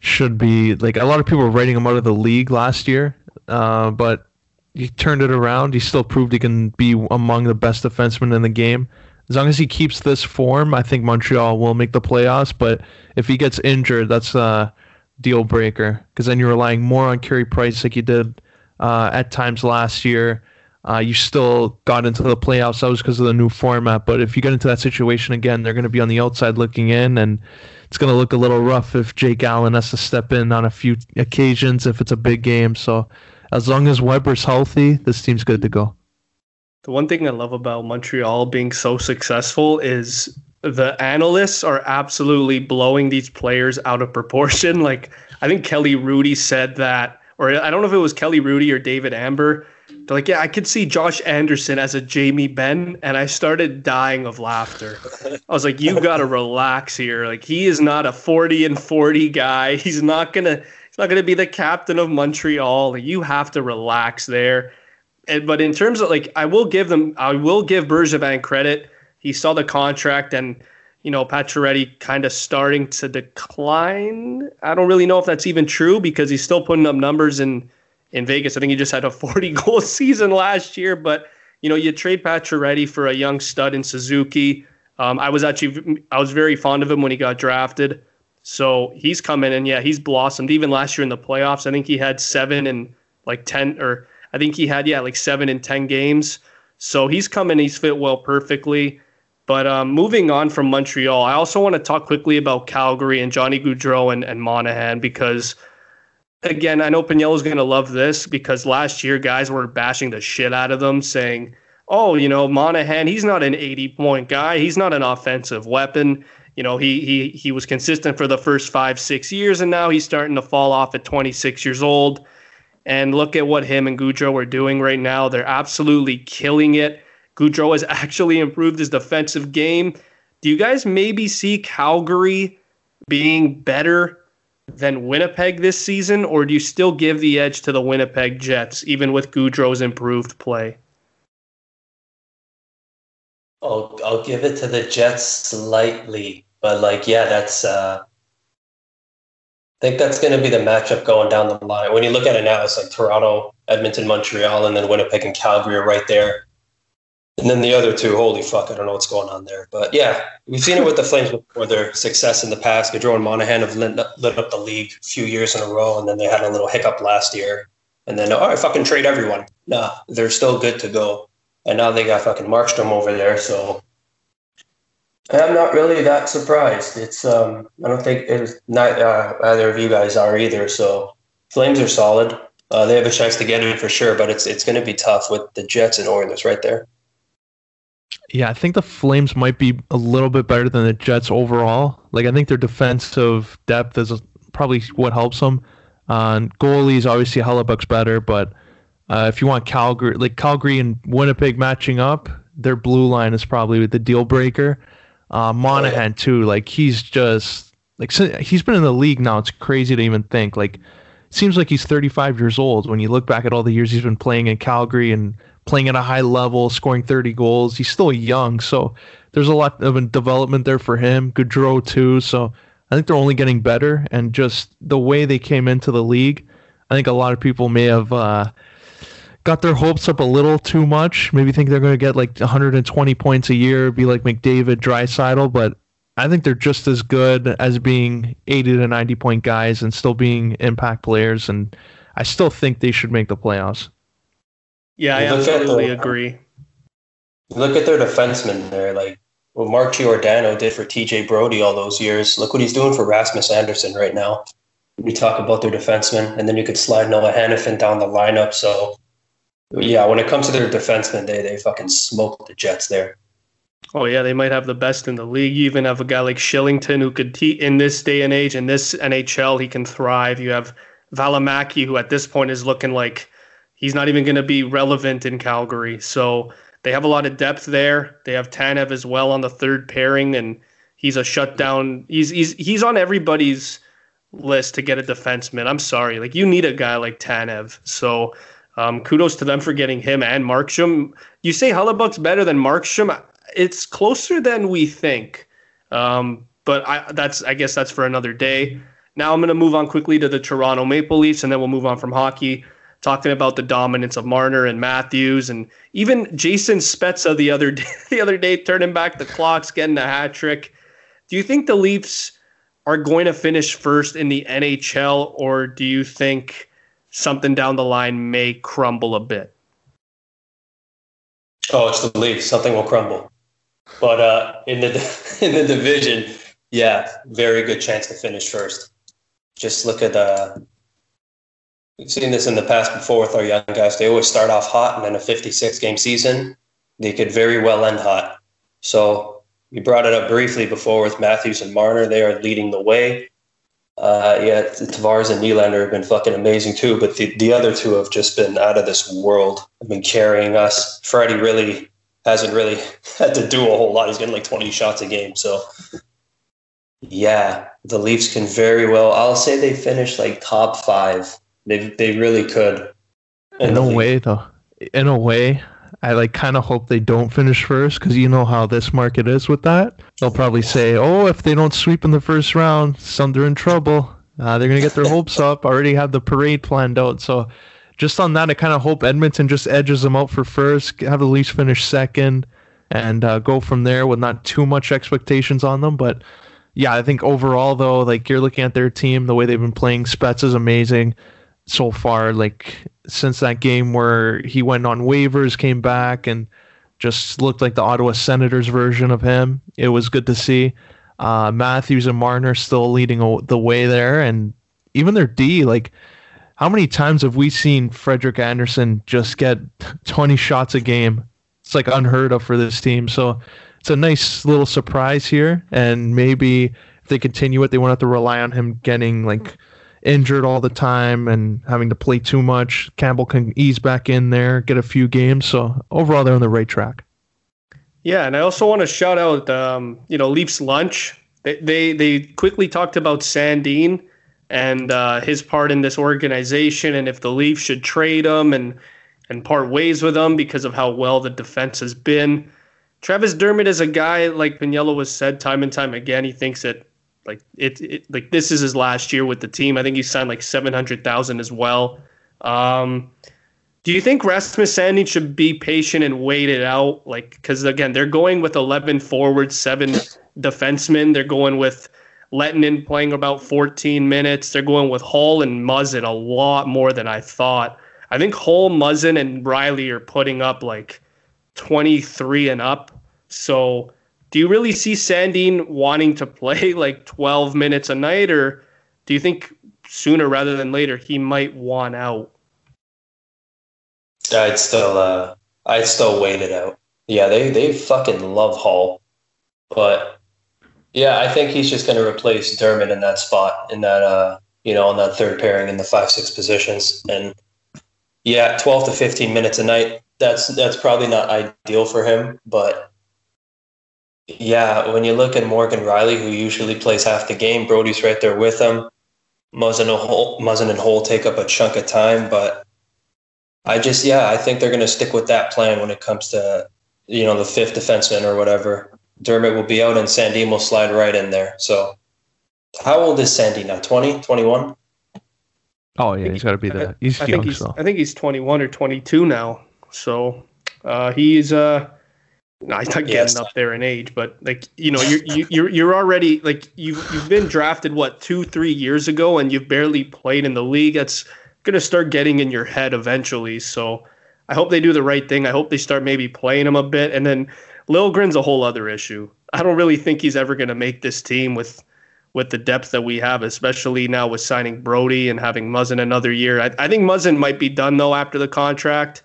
should be, like, a lot of people were writing him out of the league last year, uh, but he turned it around. He still proved he can be among the best defensemen in the game. As long as he keeps this form, I think Montreal will make the playoffs. But if he gets injured, that's a deal breaker, because then you're relying more on Carey Price like you did uh, at times last year. Uh, you still got into the playoffs. That was because of the new format. But if you get into that situation again, they're going to be on the outside looking in, and it's going to look a little rough if Jake Allen has to step in on a few occasions if it's a big game. So as long as Weber's healthy, this team's good to go. The one thing I love about Montreal being so successful is the analysts are absolutely blowing these players out of proportion. Like, I think Kelly Rudy said that, or I don't know if it was Kelly Rudy or David Amber. They're like, yeah, I could see Josh Anderson as a Jamie Benn, and I started dying of laughter. I was like, you gotta relax here. Like, he is not a forty and forty guy. He's not gonna, he's not gonna be the captain of Montreal. Like, you have to relax there. And, but in terms of, like, I will give them, I will give Bergevin credit. He saw the contract, and you know, Pacioretty kind of starting to decline. I don't really know if that's even true because he's still putting up numbers and. In Vegas, I think he just had a forty-goal season last year. But, you know, you trade Pacioretty for a young stud in Suzuki. Um, I was actually I was very fond of him when he got drafted. So he's come in, and, yeah, he's blossomed. Even last year in the playoffs, I think he had seven and, like, ten – or I think he had, yeah, like seven and ten games. So he's come in. He's fit well perfectly. But um, moving on from Montreal, I also want to talk quickly about Calgary and Johnny Gaudreau and, and Monahan because – again, I know Pagnolo's going to love this because last year guys were bashing the shit out of them saying, oh, you know, Monahan, he's not an eighty-point guy. He's not an offensive weapon. You know, he he he was consistent for the first five, six years, and now he's starting to fall off at twenty-six years old. And look at what him and Gaudreau are doing right now. They're absolutely killing it. Gaudreau has actually improved his defensive game. Do you guys maybe see Calgary being better than Winnipeg this season, or do you still give the edge to the Winnipeg Jets, even with Goudreau's improved play? I'll, I'll give it to the Jets slightly, but, like, yeah, that's uh, I think that's going to be the matchup going down the line. When you look at it now, it's like Toronto, Edmonton, Montreal, and then Winnipeg and Calgary are right there. And then the other two, holy fuck, I don't know what's going on there. But yeah, we've seen it with the Flames before, their success in the past. Gaudreau and Monahan have lit up, lit up the league a few years in a row, and then they had a little hiccup last year. And then, all right, fucking trade everyone. Nah, they're still good to go. And now they got fucking Markstrom over there, so I'm not really that surprised. It's um, I don't think it's not uh, either of you guys are either. So Flames are solid. Uh, they have a chance to get in for sure, but it's it's going to be tough with the Jets and Oilers right there. Yeah, I think the Flames might be a little bit better than the Jets overall. Like, I think their defensive depth is probably what helps them. Uh, goalies, obviously, Hellebuck's better, but uh, if you want Calgary, like Calgary and Winnipeg matching up, their blue line is probably the deal breaker. Uh, Monahan too, like he's just like he's been in the league now. It's crazy to even think. Like, it seems like he's thirty-five years old when you look back at all the years he's been playing in Calgary and playing at a high level, scoring thirty goals. He's still young, so there's a lot of development there for him. Gaudreau too, so I think they're only getting better. And just the way they came into the league, I think a lot of people may have uh, got their hopes up a little too much. Maybe think they're going to get like one hundred twenty points a year, be like McDavid, Draisaitl, but I think they're just as good as being eighty to ninety point guys and still being impact players. And I still think they should make the playoffs. Yeah, I absolutely their, agree. Look at their defensemen there. Like what Mark Giordano did for T J Brody all those years. Look what he's doing for Rasmus Anderson right now. We talk about their defensemen, and then you could slide Noah Hannafin down the lineup. So, yeah, when it comes to their defensemen, they, they fucking smoked the Jets there. Oh, yeah, they might have the best in the league. You even have a guy like Shillington who could, te- in this day and age, in this N H L, he can thrive. You have Valimaki, who at this point is looking like he's not even going to be relevant in Calgary. So they have a lot of depth there. They have Tanev as well on the third pairing, and he's a shutdown. He's he's he's on everybody's list to get a defenseman. I'm sorry. Like, you need a guy like Tanev. So um, kudos to them for getting him and Markstrom. You say Hellebuck's better than Markstrom? It's closer than we think, um, but I, that's I guess that's for another day. Now I'm going to move on quickly to the Toronto Maple Leafs, and then we'll move on from hockey, talking about the dominance of Marner and Matthews, and even Jason Spezza the other day, the other day turning back the clocks, getting a hat trick. Do you think the Leafs are going to finish first in the N H L, or do you think something down the line may crumble a bit? Oh, it's the Leafs. Something will crumble. But uh, in the in the division, yeah, very good chance to finish first. Just look at uh, we've seen this in the past before with our young guys. They always start off hot, and then a fifty-six game season, they could very well end hot. So you brought it up briefly before with Matthews and Marner. They are leading the way. Uh, yeah, Tavares and Nylander have been fucking amazing too, but the, the other two have just been out of this world. Have been carrying us. Freddie really hasn't really had to do a whole lot. He's getting like twenty shots a game. So, yeah, the Leafs can very well. I'll say they finish like top five. They they really could. In a way, though. In a way, I like kind of hope they don't finish first, because you know how this market is with that. They'll probably say, oh, if they don't sweep in the first round, some they're in trouble. Uh, they're going to get their hopes up. Already have the parade planned out. So, just on that, I kind of hope Edmonton just edges them out for first, have the Leafs finish second, and uh, go from there with not too much expectations on them. But, yeah, I think overall, though, like you're looking at their team, the way they've been playing, Spezza is amazing so far. Like, since that game where he went on waivers, came back, and just looked like the Ottawa Senators version of him, it was good to see. Uh, Matthews and Marner still leading the way there, and even their D, like, how many times have we seen Frederik Andersen just get twenty shots a game? It's like unheard of for this team. So it's a nice little surprise here. And maybe if they continue it, they won't have to rely on him getting like injured all the time and having to play too much. Campbell can ease back in there, get a few games. So overall, they're on the right track. Yeah, and I also want to shout out, um, you know, Leafs Lunch. They they, they quickly talked about Sandin and uh, his part in this organization, and if the Leafs should trade him and and part ways with him because of how well the defense has been. Travis Dermott is a guy, like Piniella was said time and time again, he thinks that like it, it like this is his last year with the team. I think he signed like seven hundred thousand as well. Um, do you think Rasmus Sandin should be patient and wait it out? Like, because again, they're going with eleven forwards, seven defensemen. They're going with Lettinen playing about fourteen minutes. They're going with Holl and Muzzin a lot more than I thought. I think Holl, Muzzin, and Riley are putting up like twenty-three and up. So do you really see Sandin wanting to play like twelve minutes a night, or do you think sooner rather than later he might want out? I'd still, uh, I'd still wait it out. Yeah, they, they fucking love Holl, but yeah, I think he's just going to replace Dermott in that spot, in that, uh, you know, on that third pairing in the five, six positions. And yeah, twelve to fifteen minutes a night. That's, that's probably not ideal for him, but yeah, when you look at Morgan Riley, who usually plays half the game, Brody's right there with him. Muzzin and Holl, Muzzin and Holl take up a chunk of time, but I just, yeah, I think they're going to stick with that plan when it comes to, you know, the fifth defenseman or whatever. Dermott will be out and Sandin will slide right in there. So how old is Sandin now? twenty, twenty-one? Oh, yeah, he's got to be the, he's I young, think he's, so. I think he's twenty-one or twenty-two now. So uh, he's, uh, no, he's not getting yes. up there in age, but like, you know, you're, you're, you're already like, you've, you've been drafted, what, two, three years ago, and you've barely played in the league. That's going to start getting in your head eventually. So I hope they do the right thing. I hope they start maybe playing him a bit. And then Liljegren's a whole other issue. I don't really think he's ever going to make this team with, with the depth that we have, especially now with signing Brody and having Muzzin another year. I, I think Muzzin might be done, though, after the contract.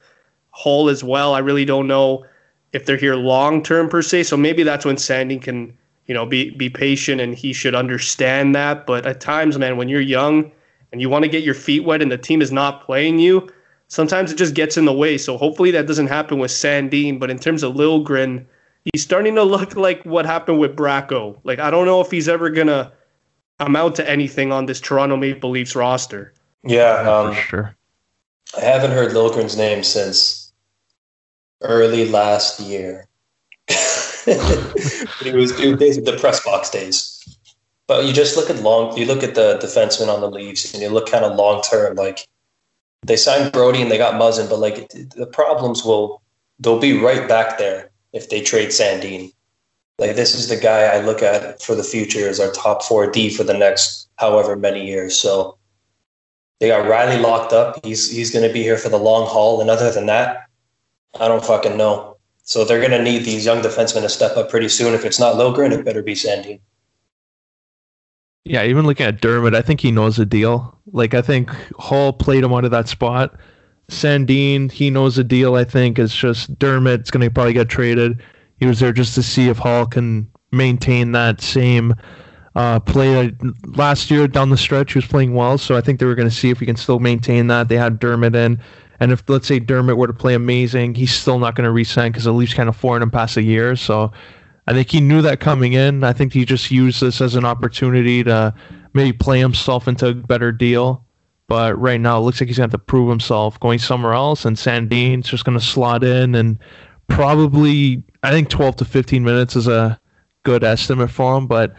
Holl as well. I really don't know if they're here long term per se. So maybe that's when Sandin can, you know, be, be patient, and he should understand that. But at times, man, when you're young and you want to get your feet wet and the team is not playing you, sometimes it just gets in the way. So hopefully that doesn't happen with Sandin. But in terms of Liljegren, he's starting to look like what happened with Bracco. Like, I don't know if he's ever going to amount to anything on this Toronto Maple Leafs roster. Yeah, um, for sure. I haven't heard Liljegren's name since early last year. it was the press box days. But you just look at long. You look at the defensemen on the Leafs, and you look kind of long term. Like, they signed Brody and they got Muzzin, but like the problems will they'll be right back there if they trade Sandin. Like, this is the guy I look at for the future as our top four D for the next however many years. So they got Riley locked up. He's he's going to be here for the long haul. And other than that, I don't fucking know. So they're going to need these young defensemen to step up pretty soon. If it's not Liljegren, it better be Sandin. Yeah, even looking at Dermott, I think he knows the deal. Like, I think Holl played him out of that spot. Sandin, he knows the deal, I think. It's just Dermott's going to probably get traded. He was there just to see if Holl can maintain that same uh, play. Last year, down the stretch, he was playing well, so I think they were going to see if he can still maintain that. They had Dermott in, and if, let's say, Dermott were to play amazing, he's still not going to re-sign because the Leafs can't afford him past a year, so I think he knew that coming in. I think he just used this as an opportunity to maybe play himself into a better deal. But right now, it looks like he's going to have to prove himself going somewhere else. And Sandin's just going to slot in. And probably, I think twelve to fifteen minutes is a good estimate for him. But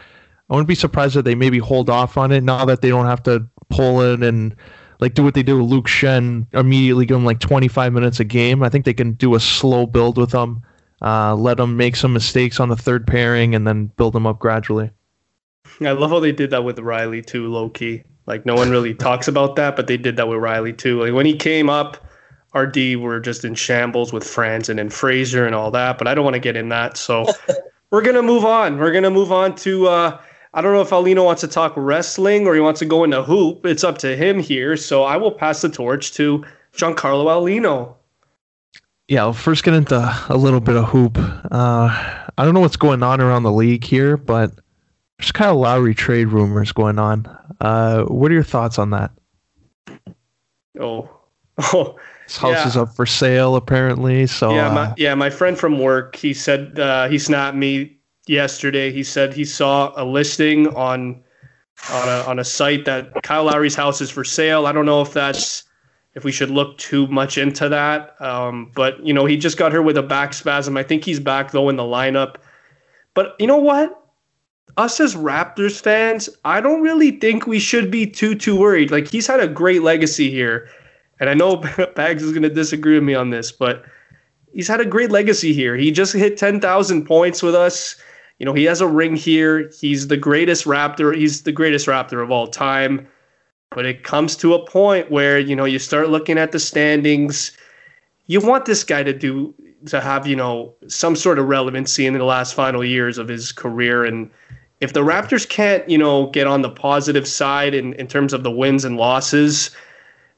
I wouldn't be surprised if they maybe hold off on it now that they don't have to pull in and like do what they did with Luke Shen, immediately give him like twenty-five minutes a game. I think they can do a slow build with him. Uh, let them make some mistakes on the third pairing and then build them up gradually. I love how they did that with Riley too, low-key. Like, no one really talks about that, but they did that with Riley too. Like, when he came up, our D were just in shambles with Franson and Fraser and all that, but I don't want to get in that. So we're going to move on. We're going to move on to, uh, I don't know if Alino wants to talk wrestling or he wants to go into hoop. It's up to him here. So I will pass the torch to Giancarlo Alino. Yeah, I'll first get into a little bit of hoop. Uh, I don't know what's going on around the league here, but there's Kyle Lowry trade rumors going on. Uh, what are your thoughts on that? Oh, oh, his house yeah. is up for sale apparently. So yeah, my, uh, yeah, my friend from work, he said uh, he snapped me yesterday. He said he saw a listing on on a on a site that Kyle Lowry's house is for sale. I don't know if that's if we should look too much into that. Um, but, you know, he just got hurt with a back spasm. I think he's back, though, in the lineup. But you know what? Us as Raptors fans, I don't really think we should be too, too worried. Like, he's had a great legacy here. And I know Bags is going to disagree with me on this, but he's had a great legacy here. He just hit ten thousand points with us. You know, he has a ring here. He's the greatest Raptor. He's the greatest Raptor of all time. But it comes to a point where, you know, you start looking at the standings. You want this guy to do to have, you know, some sort of relevancy in the last final years of his career. And if the Raptors can't, you know, get on the positive side in, in terms of the wins and losses,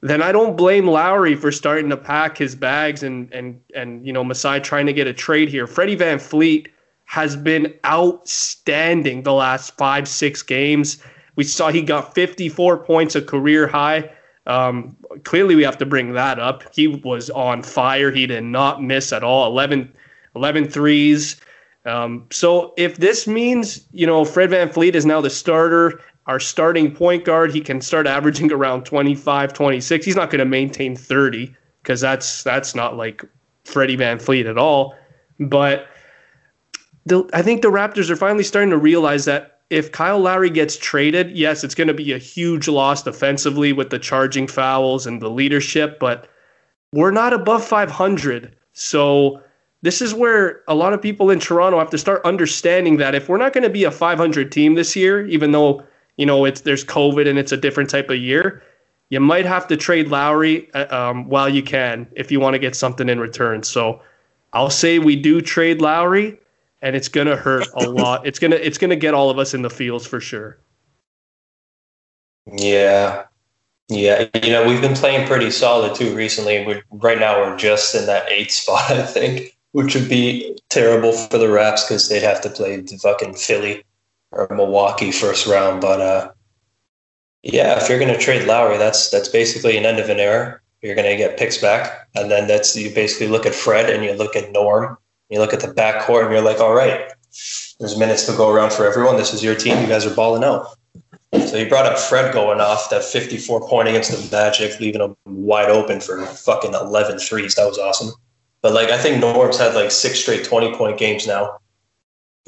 then I don't blame Lowry for starting to pack his bags and, and, and you know, Masai trying to get a trade here. Freddie VanVleet has been outstanding the last five, six games. We saw he got fifty-four points, a career high. Um, clearly, we have to bring that up. He was on fire. He did not miss at all. eleven, eleven threes. Um, so if this means, you know, Fred VanVleet is now the starter, our starting point guard, he can start averaging around twenty-five, twenty-six. He's not going to maintain thirty because that's that's not like Freddie VanVleet at all. But the, I think the Raptors are finally starting to realize that if Kyle Lowry gets traded, yes, it's going to be a huge loss defensively with the charging fouls and the leadership, but we're not above five hundred. So this is where a lot of people in Toronto have to start understanding that if we're not going to be a five hundred team this year, even though, you know, it's there's COVID and it's a different type of year, you might have to trade Lowry um, while you can if you want to get something in return. So I'll say we do trade Lowry, and it's going to hurt a lot. It's going to it's going to get all of us in the feels for sure. Yeah. Yeah. You know, we've been playing pretty solid too recently. We're, right now we're just in that eighth spot, I think, which would be terrible for the Raps because they'd have to play the fucking Philly or Milwaukee first round. But uh, yeah, if you're going to trade Lowry, that's that's basically an end of an era. You're going to get picks back, and then that's you basically look at Fred and you look at Norm, you look at the backcourt, and you're like, all right, there's minutes to go around for everyone. This is your team. You guys are balling out. So you brought up Fred going off that fifty-four point against the Magic, leaving him wide open for fucking eleven threes. That was awesome. But like, I think Norm's had like six straight twenty point games now.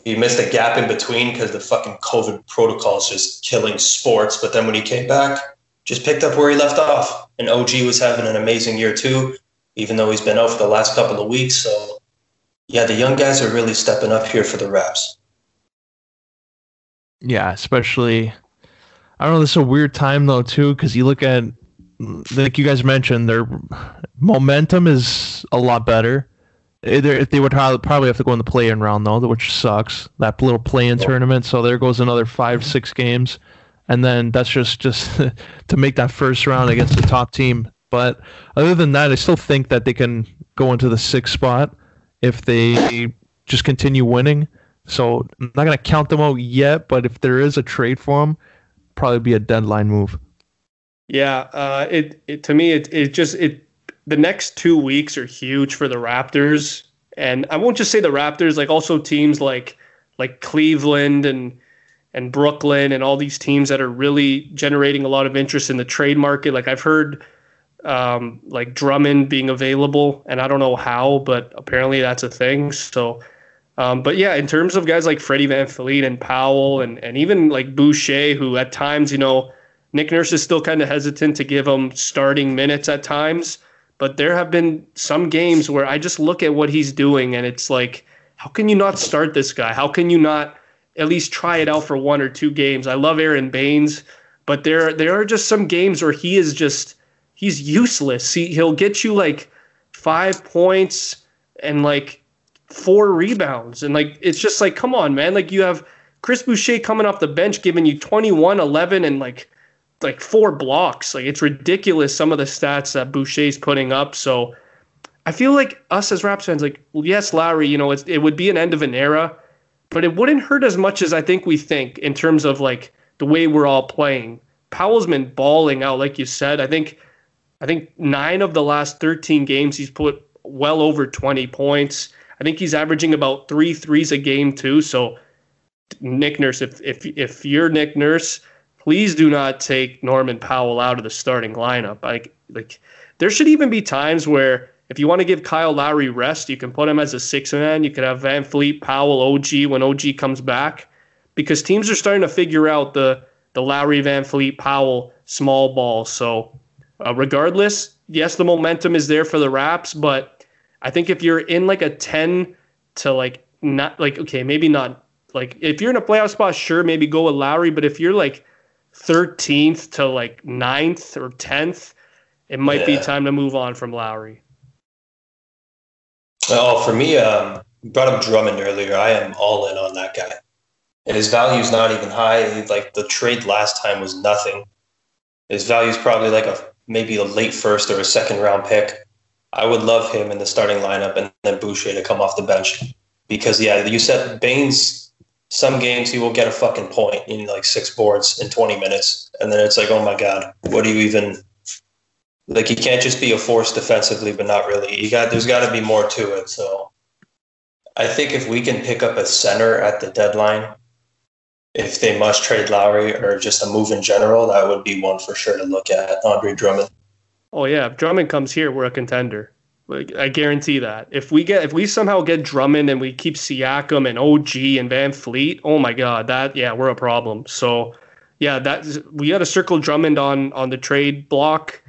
He missed a gap in between because the fucking COVID protocol is just killing sports. But then when he came back, just picked up where he left off. And O G was having an amazing year too, even though he's been out for the last couple of weeks. So yeah, the young guys are really stepping up here for the Raps. Yeah, especially, I don't know, this is a weird time though too, because you look at, like you guys mentioned, their momentum is a lot better. They would probably have to go in the play-in round, though, which sucks. That little play-in cool. tournament. So there goes another five, six games. And then that's just, just to make that first round against the top team. But other than that, I still think that they can go into the sixth spot if they just continue winning. So I'm not going to count them out yet, but if there is a trade for them, probably be a deadline move. Yeah, uh, it, it to me, it it just... it. The next two weeks are huge for the Raptors. And I won't just say the Raptors, like also teams like like Cleveland and and Brooklyn and all these teams that are really generating a lot of interest in the trade market. Like I've heard um, like Drummond being available, and I don't know how, but apparently that's a thing. So, um, but yeah, in terms of guys like Freddie VanVleet and Powell and, and even like Boucher, who at times, you know, Nick Nurse is still kind of hesitant to give him starting minutes at times. But there have been some games where I just look at what he's doing and it's like, how can you not start this guy? How can you not at least try it out for one or two games? I love Aaron Baines, but there there are just some games where he is just, he's useless. He, he'll get you like five points and like four rebounds. And like, it's just like, come on, man. Like you have Chris Boucher coming off the bench, giving you twenty-one, eleven and like, like four blocks. Like it's ridiculous some of the stats that Boucher's putting up. So I feel like us as Raps fans, like, yes, Lowry, you know, it's, it would be an end of an era, but it wouldn't hurt as much as I think we think in terms of like the way we're all playing. Powell's been balling out, like you said. I think I think nine of the last thirteen games he's put well over twenty points. I think he's averaging about three threes a game too. So Nick Nurse, if if if you're Nick Nurse, please do not take Norman Powell out of the starting lineup. Like, like, there should even be times where if you want to give Kyle Lowry rest, you can put him as a six-man. You could have VanVleet, Powell, O G when O G comes back, because teams are starting to figure out the the Lowry, VanVleet, Powell small ball. So, uh, regardless, yes, the momentum is there for the Raps, but I think if you're in like a ten to like not like okay, maybe not like if you're in a playoff spot, sure, maybe go with Lowry, but if you're like thirteenth to like ninth or tenth, it might yeah. be time to move on from Lowry. Oh, for me, um, you brought up Drummond earlier. I am all in on that guy. And his value's not even high. Like the trade last time was nothing. His value's probably like a maybe a late first or a second round pick. I would love him in the starting lineup and then Boucher to come off the bench. Because, yeah, you said Baines, some games he will get a fucking point in like six boards in twenty minutes. And then it's like, oh my God, what do you even... Like, he can't just be a force defensively, but not really. You got There's got to be more to it. So I think if we can pick up a center at the deadline, if they must trade Lowry or just a move in general, that would be one for sure to look at. Andre Drummond. Oh, yeah. If Drummond comes here, we're a contender. Like, I guarantee that. If we get, if we somehow get Drummond and we keep Siakam and O G and Van Fleet, oh, my God, that, yeah, we're a problem. So, yeah, that's, we got to circle Drummond on, on the trade block.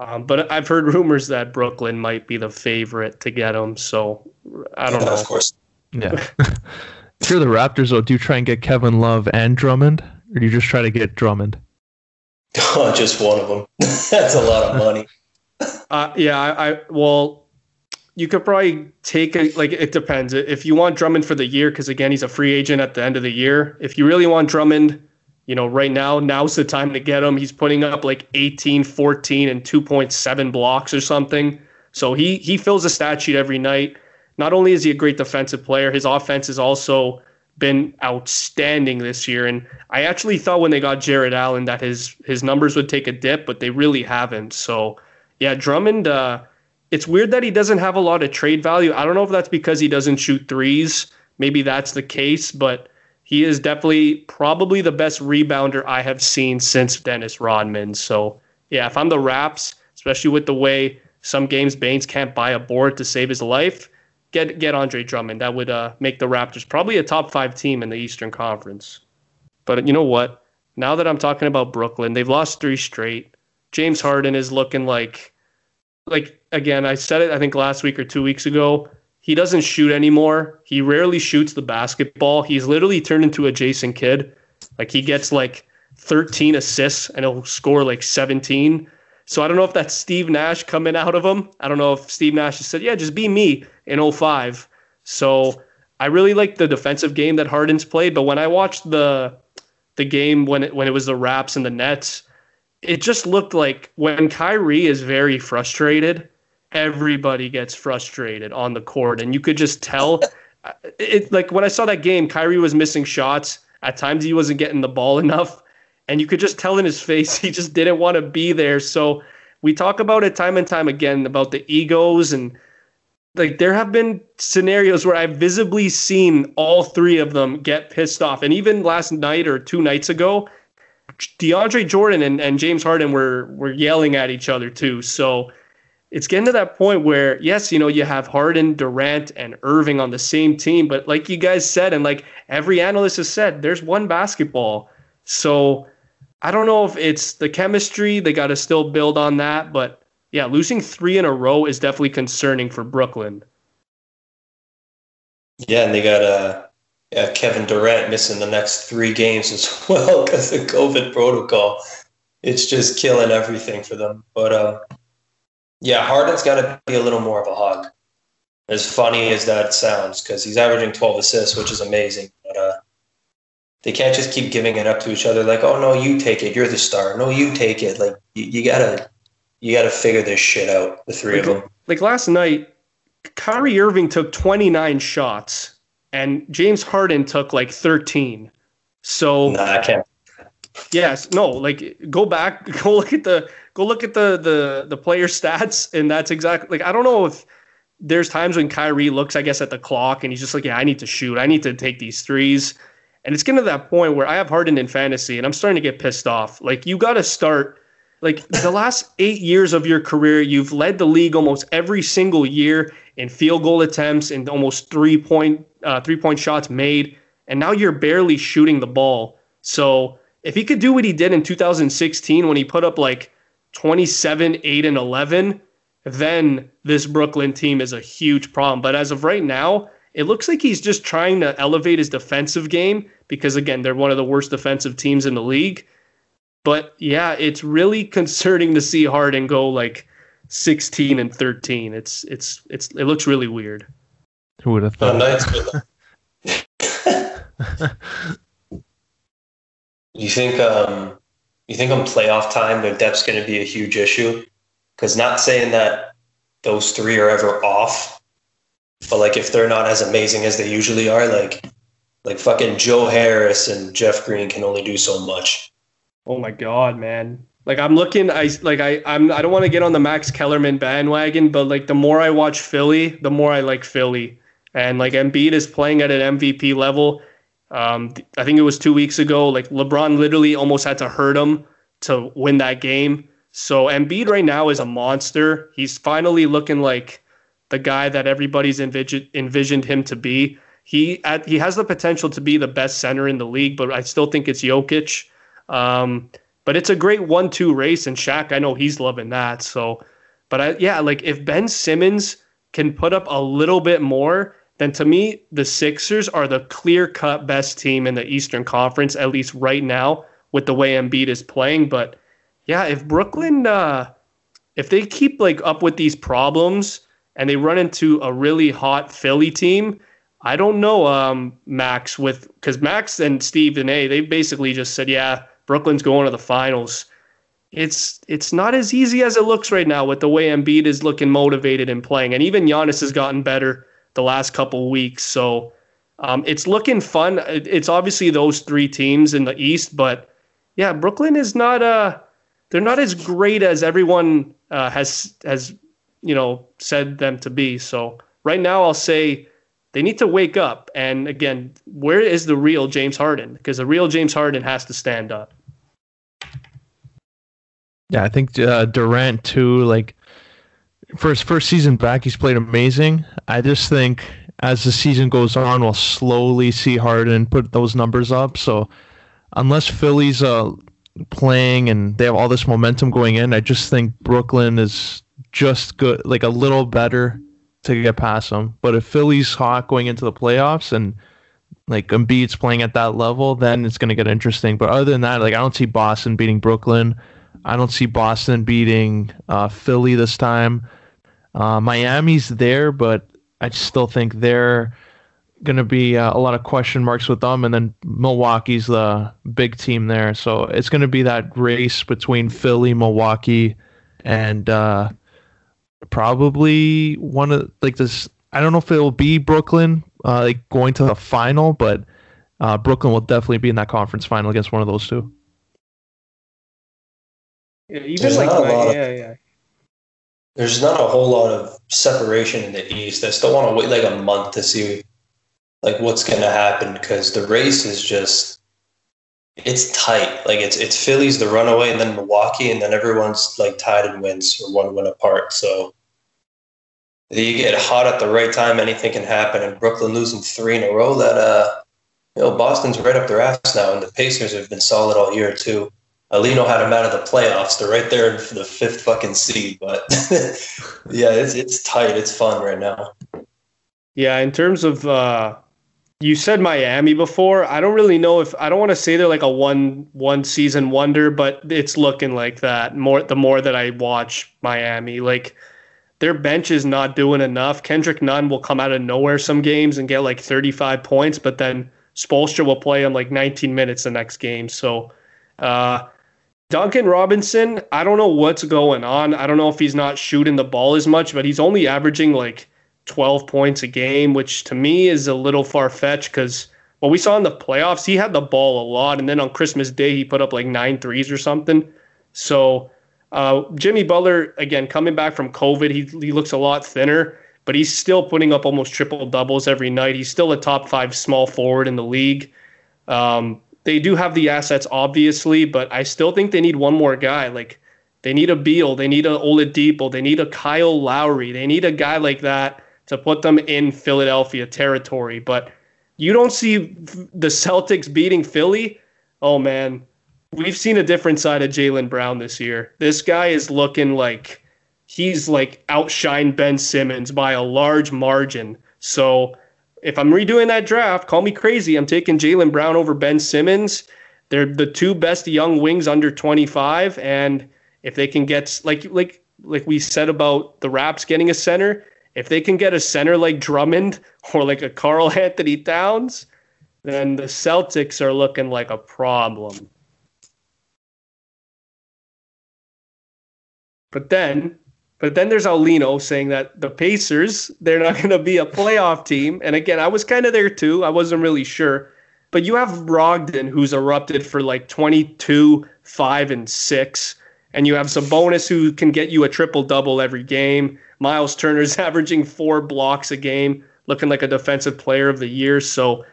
Um, but I've heard rumors that Brooklyn might be the favorite to get him, so I don't yeah, know. Of course. Yeah. Sure, the Raptors, though, do you try and get Kevin Love and Drummond, or do you just try to get Drummond? Oh, just one of them. That's a lot of money. uh, yeah, I, I well, you could probably take a, like, it depends. If you want Drummond for the year, because, again, he's a free agent at the end of the year, if you really want Drummond... You know, right now, now's the time to get him. He's putting up like eighteen, fourteen, and two point seven blocks or something. So he he fills the stat sheet every night. Not only is he a great defensive player, his offense has also been outstanding this year. And I actually thought when they got Jared Allen that his his numbers would take a dip, but they really haven't. So, yeah, Drummond, uh, it's weird that he doesn't have a lot of trade value. I don't know if that's because he doesn't shoot threes. Maybe that's the case, but... He is definitely probably the best rebounder I have seen since Dennis Rodman. So, yeah, if I'm the Raps, especially with the way some games Baines can't buy a board to save his life, get get Andre Drummond. That would uh, make the Raptors probably a top five team in the Eastern Conference. But you know what? Now that I'm talking about Brooklyn, they've lost three straight. James Harden is looking like, like again, I said it I think last week or two weeks ago, he doesn't shoot anymore. He rarely shoots the basketball. He's literally turned into a Jason Kidd. Like, he gets like thirteen assists and he'll score like seventeen. So I don't know if that's Steve Nash coming out of him. I don't know if Steve Nash has said, yeah, just be me in oh five. So I really like the defensive game that Harden's played. But when I watched the the game when it, when it was the Raps and the Nets, it just looked like when Kyrie is very frustrated, everybody gets frustrated on the court, and you could just tell. It, like, when I saw that game, Kyrie was missing shots. At times, he wasn't getting the ball enough, and you could just tell in his face he just didn't want to be there. So we talk about it time and time again about the egos, and like there have been scenarios where I've visibly seen all three of them get pissed off. And even last night or two nights ago, DeAndre Jordan and, and James Harden were were yelling at each other too. So. It's getting to that point where, yes, you know, you have Harden, Durant, and Irving on the same team. But like you guys said, and like every analyst has said, there's one basketball. So I don't know if it's the chemistry. They got to still build on that. But, yeah, losing three in a row is definitely concerning for Brooklyn. Yeah, and they got uh, uh, Kevin Durant missing the next three games as well because of the COVID protocol. It's just killing everything for them. But, um yeah, Harden's got to be a little more of a hog. As funny as that sounds, because he's averaging twelve assists, which is amazing. But uh, they can't just keep giving it up to each other. Like, oh no, you take it. You're the star. No, you take it. Like, you, you gotta, you gotta figure this shit out. The three like, of them. Like last night, Kyrie Irving took twenty-nine shots, and James Harden took like thirteen. So nah, I can't. Yes, no, like go back, go look at the go look at the the the player stats, and that's exactly like I don't know if there's times when Kyrie looks, I guess, at the clock and he's just like, yeah, I need to shoot, I need to take these threes. And it's getting to that point where I have Harden in fantasy and I'm starting to get pissed off. Like, you gotta start like the last eight years of your career, you've led the league almost every single year in field goal attempts and almost three point uh three point shots made, and now you're barely shooting the ball. So if he could do what he did in two thousand sixteen when he put up like twenty-seven, eight, and eleven, then this Brooklyn team is a huge problem. But as of right now, it looks like he's just trying to elevate his defensive game because, again, they're one of the worst defensive teams in the league. But, yeah, it's really concerning to see Harden go like sixteen and thirteen. It's it's it's It looks really weird. Who would have thought? Oh, no, You think um, you think on playoff time, their depth's going to be a huge issue? Because not saying that those three are ever off, but like if they're not as amazing as they usually are, like like fucking Joe Harris and Jeff Green can only do so much. Oh my God, man. Like I'm looking, I like I I'm I don't want to get on the Max Kellerman bandwagon, but like the more I watch Philly, the more I like Philly. And like Embiid is playing at an M V P level. Um, I think it was two weeks ago. Like LeBron literally almost had to hurt him to win that game. So Embiid right now is a monster. He's finally looking like the guy that everybody's envis- envisioned him to be. He at, he has the potential to be the best center in the league, but I still think it's Jokic. Um, but it's a great one two race, and Shaq, I know he's loving that. So, but I, yeah, like if Ben Simmons can put up a little bit more, then to me, the Sixers are the clear-cut best team in the Eastern Conference, at least right now, with the way Embiid is playing. But, yeah, if Brooklyn, uh, if they keep like up with these problems and they run into a really hot Philly team, I don't know, um, Max, with because Max and Steve and A, they basically just said, yeah, Brooklyn's going to the finals. It's it's not as easy as it looks right now with the way Embiid is looking motivated and playing. And even Giannis has gotten better the last couple weeks. So um, it's looking fun. It's obviously those three teams in the East, but yeah, Brooklyn is not, uh, they're not as great as everyone uh, has, has, you know, said them to be. So right now I'll say they need to wake up. And again, where is the real James Harden? Because the real James Harden has to stand up. Yeah. I think uh, Durant too, like, for his first season back, he's played amazing. I just think as the season goes on, we'll slowly see Harden put those numbers up. So unless Philly's uh, playing and they have all this momentum going in, I just think Brooklyn is just good, like a little better to get past them. But if Philly's hot going into the playoffs and like Embiid's playing at that level, then it's going to get interesting. But other than that, like I don't see Boston beating Brooklyn. I don't see Boston beating uh, Philly this time. Uh, Miami's there, but I still think they're going to be uh, a lot of question marks with them. And then Milwaukee's the big team there. So it's going to be that race between Philly, Milwaukee, and uh, probably one of like this. I don't know if it'll be Brooklyn uh, like going to the final, but uh, Brooklyn will definitely be in that conference final against one of those two. Yeah, even there's, like, not a lot of, yeah, yeah. there's not a whole lot of separation in the East. I still want to wait like a month to see like what's going to happen because the race is just it's tight. Like it's it's Philly's the runaway and then Milwaukee and then everyone's like tied and wins or one win apart. So you get hot at the right time, anything can happen. And Brooklyn losing three in a row, that uh, you know Boston's right up their ass now, and the Pacers have been solid all year too. Alino had them out of the playoffs. They're right there for the fifth fucking seed. But yeah, it's it's tight. It's fun right now. Yeah, in terms of uh, you said Miami before. I don't really know if I don't want to say they're like a one one season wonder, but it's looking like that more. The more that I watch Miami, like their bench is not doing enough. Kendrick Nunn will come out of nowhere some games and get like thirty-five points, but then Spoelstra will play him like nineteen minutes the next game. So. Uh, Duncan Robinson, I don't know what's going on. I don't know if he's not shooting the ball as much, but he's only averaging like twelve points a game, which to me is a little far-fetched because what we saw in the playoffs, he had the ball a lot, and then on Christmas Day he put up like nine threes or something. So uh, Jimmy Butler, again, coming back from COVID, he, he looks a lot thinner, but he's still putting up almost triple-doubles every night. He's still a top-five small forward in the league. Um They do have the assets, obviously, but I still think they need one more guy. Like, they need a Beal. They need a Oladipo. They need a Kyle Lowry. They need a guy like that to put them in Philadelphia territory. But you don't see the Celtics beating Philly? Oh, man. We've seen a different side of Jaylen Brown this year. This guy is looking like he's, like, outshined Ben Simmons by a large margin. So if I'm redoing that draft, call me crazy. I'm taking Jaylen Brown over Ben Simmons. They're the two best young wings under twenty-five, and if they can get like like like we said about the Raps getting a center, if they can get a center like Drummond or like a Karl Anthony Towns, then the Celtics are looking like a problem. But then, but then there's Aulino saying that the Pacers, they're not going to be a playoff team. And again, I was kind of there too. I wasn't really sure. But you have Brogdon, who's erupted for like twenty-two, five, and six. And you have Sabonis, who can get you a triple-double every game. Miles Turner's averaging four blocks a game, looking like a defensive player of the year. So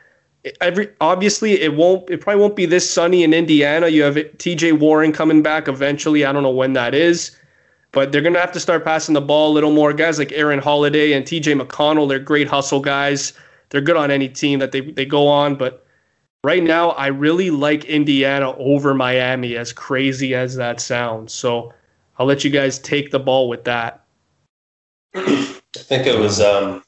every obviously, it won't. It probably won't be this sunny in Indiana. You have T J Warren coming back eventually. I don't know when that is. But they're going to have to start passing the ball a little more. Guys like Aaron Holiday and T J McConnell, they're great hustle guys. They're good on any team that they, they go on, but right now, I really like Indiana over Miami, as crazy as that sounds. So I'll let you guys take the ball with that. I think it was, um,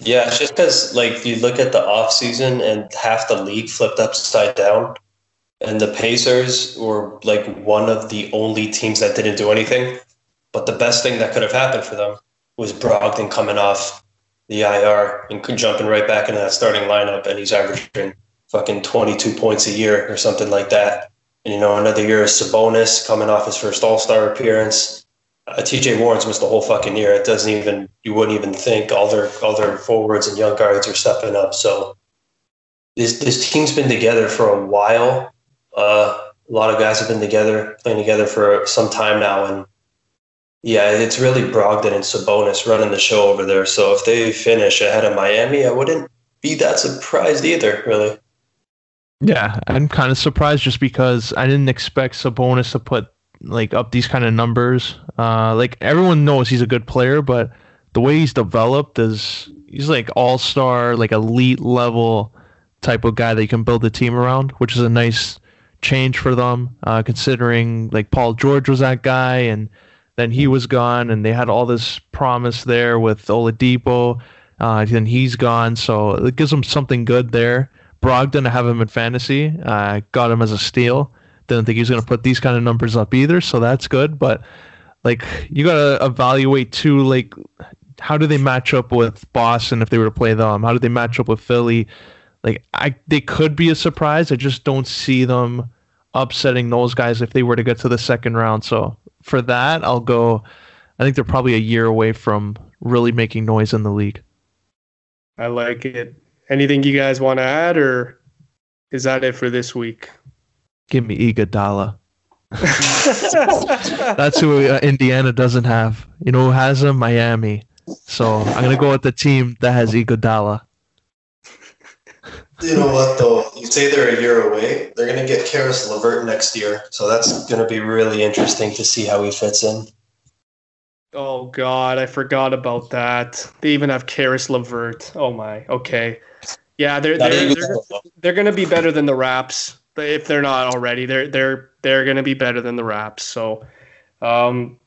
yeah, it's just because, like, you look at the offseason and half the league flipped upside down, and the Pacers were, like, one of the only teams that didn't do anything. But the best thing that could have happened for them was Brogdon coming off the I R and jumping right back into that starting lineup, and he's averaging fucking twenty-two points a year or something like that. And, you know, another year is Sabonis coming off his first All-Star appearance. Uh, T J Warren's missed the whole fucking year. It doesn't even, you wouldn't even think all their all their forwards and young guards are stepping up. So this this team's been together for a while. Uh, a lot of guys have been together, playing together for some time now. And yeah, it's really Brogdon and Sabonis running the show over there. So if they finish ahead of Miami, I wouldn't be that surprised either, really. Yeah, I'm kind of surprised just because I didn't expect Sabonis to put like up these kind of numbers. Uh, like everyone knows he's a good player, but the way he's developed is he's like all-star, like elite level type of guy that you can build a team around, which is a nice change for them, uh, considering like Paul George was that guy and then he was gone, and they had all this promise there with Oladipo. Uh, then he's gone, so it gives them something good there. Brogdon, I have him in fantasy. I uh, got him as a steal. Didn't think he was going to put these kind of numbers up either, so that's good. But like, you got to evaluate too, like, how do they match up with Boston if they were to play them? How do they match up with Philly? Like, I they could be a surprise. I just don't see them upsetting those guys if they were to get to the second round. So for that, I'll go. I think they're probably a year away from really making noise in the league. I like it. Anything you guys want to add, or is that it for this week? Give me Iguodala. That's who uh, Indiana doesn't have. You know who has him? Miami. So I'm going to go with the team that has Iguodala. You know what, though? You say they're a year away. They're going to get Karis LeVert next year. So that's going to be really interesting to see how he fits in. Oh, God. I forgot about that. They even have Karis LeVert. Oh, my. Okay. Yeah, they're they're, they're, they're going to be better than the Raps. If they're not already, they're, they're, they're going to be better than the Raps. So um,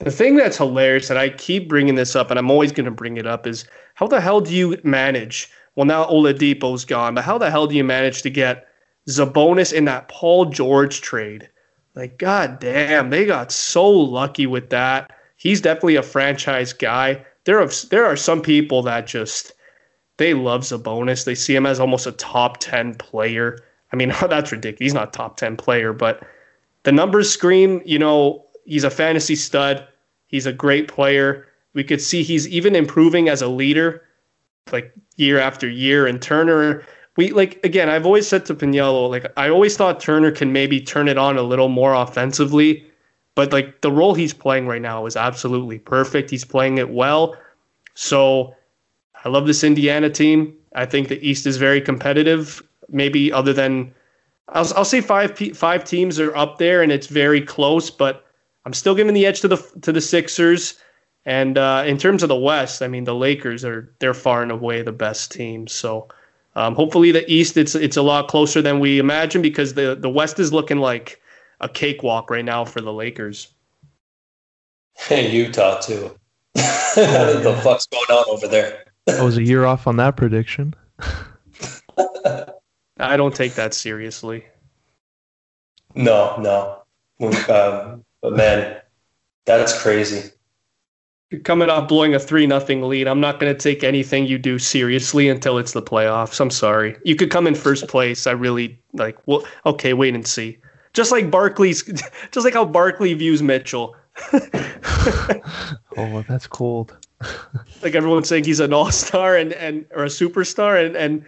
the thing that's hilarious, and I keep bringing this up, and I'm always going to bring it up, is how the hell do you manage – well, now Oladipo's gone, but how the hell do you manage to get Sabonis in that Paul George trade? Like, god damn, they got so lucky with that. He's definitely a franchise guy. There are, there are some people that just, they love Sabonis. They see him as almost a top ten player. I mean, that's ridiculous. He's not a top ten player, but the numbers scream, you know, he's a fantasy stud. He's a great player. We could see he's even improving as a leader, like year after year. And Turner, we like, again, I've always said to Piniello, like, I always thought Turner can maybe turn it on a little more offensively, but like the role he's playing right now is absolutely perfect. He's playing it well. So I love this Indiana team. I think the East is very competitive. Maybe other than I'll, I'll say five, five teams are up there and it's very close, but I'm still giving the edge to the, to the Sixers. And uh, in terms of the West, I mean, the Lakers are they're far and away the best team. So um, hopefully the East, it's it's a lot closer than we imagine, because the, the West is looking like a cakewalk right now for the Lakers. Hey, Utah, too. What the fuck's going on over there? I was a year off on that prediction. I don't take that seriously. No, no. Um, but, man, that's crazy. Coming off blowing a three nothing lead, I'm not going to take anything you do seriously until it's the playoffs. I'm sorry. You could come in first place. I really like, well, okay, wait and see. Just like Barkley's, just like how Barkley views Mitchell. Oh, that's cold. Like everyone's saying he's an all-star and, and or a superstar, and and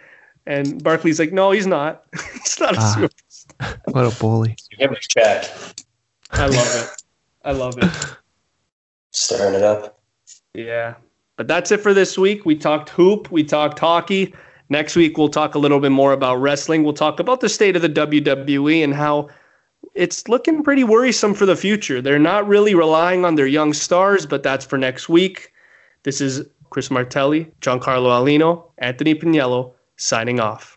and Barkley's like, no, he's not. He's not a ah, superstar. What a bully! Give him a check. I love it. I love it. Stirring it up. Yeah, but that's it for this week. We talked hoop. We talked hockey. Next week we'll talk a little bit more about wrestling. We'll talk about the state of the W W E and how it's looking pretty worrisome for the future. They're not really relying on their young stars, but that's for next week. This is Chris Martelli, Giancarlo Alino, Anthony Piniello signing off.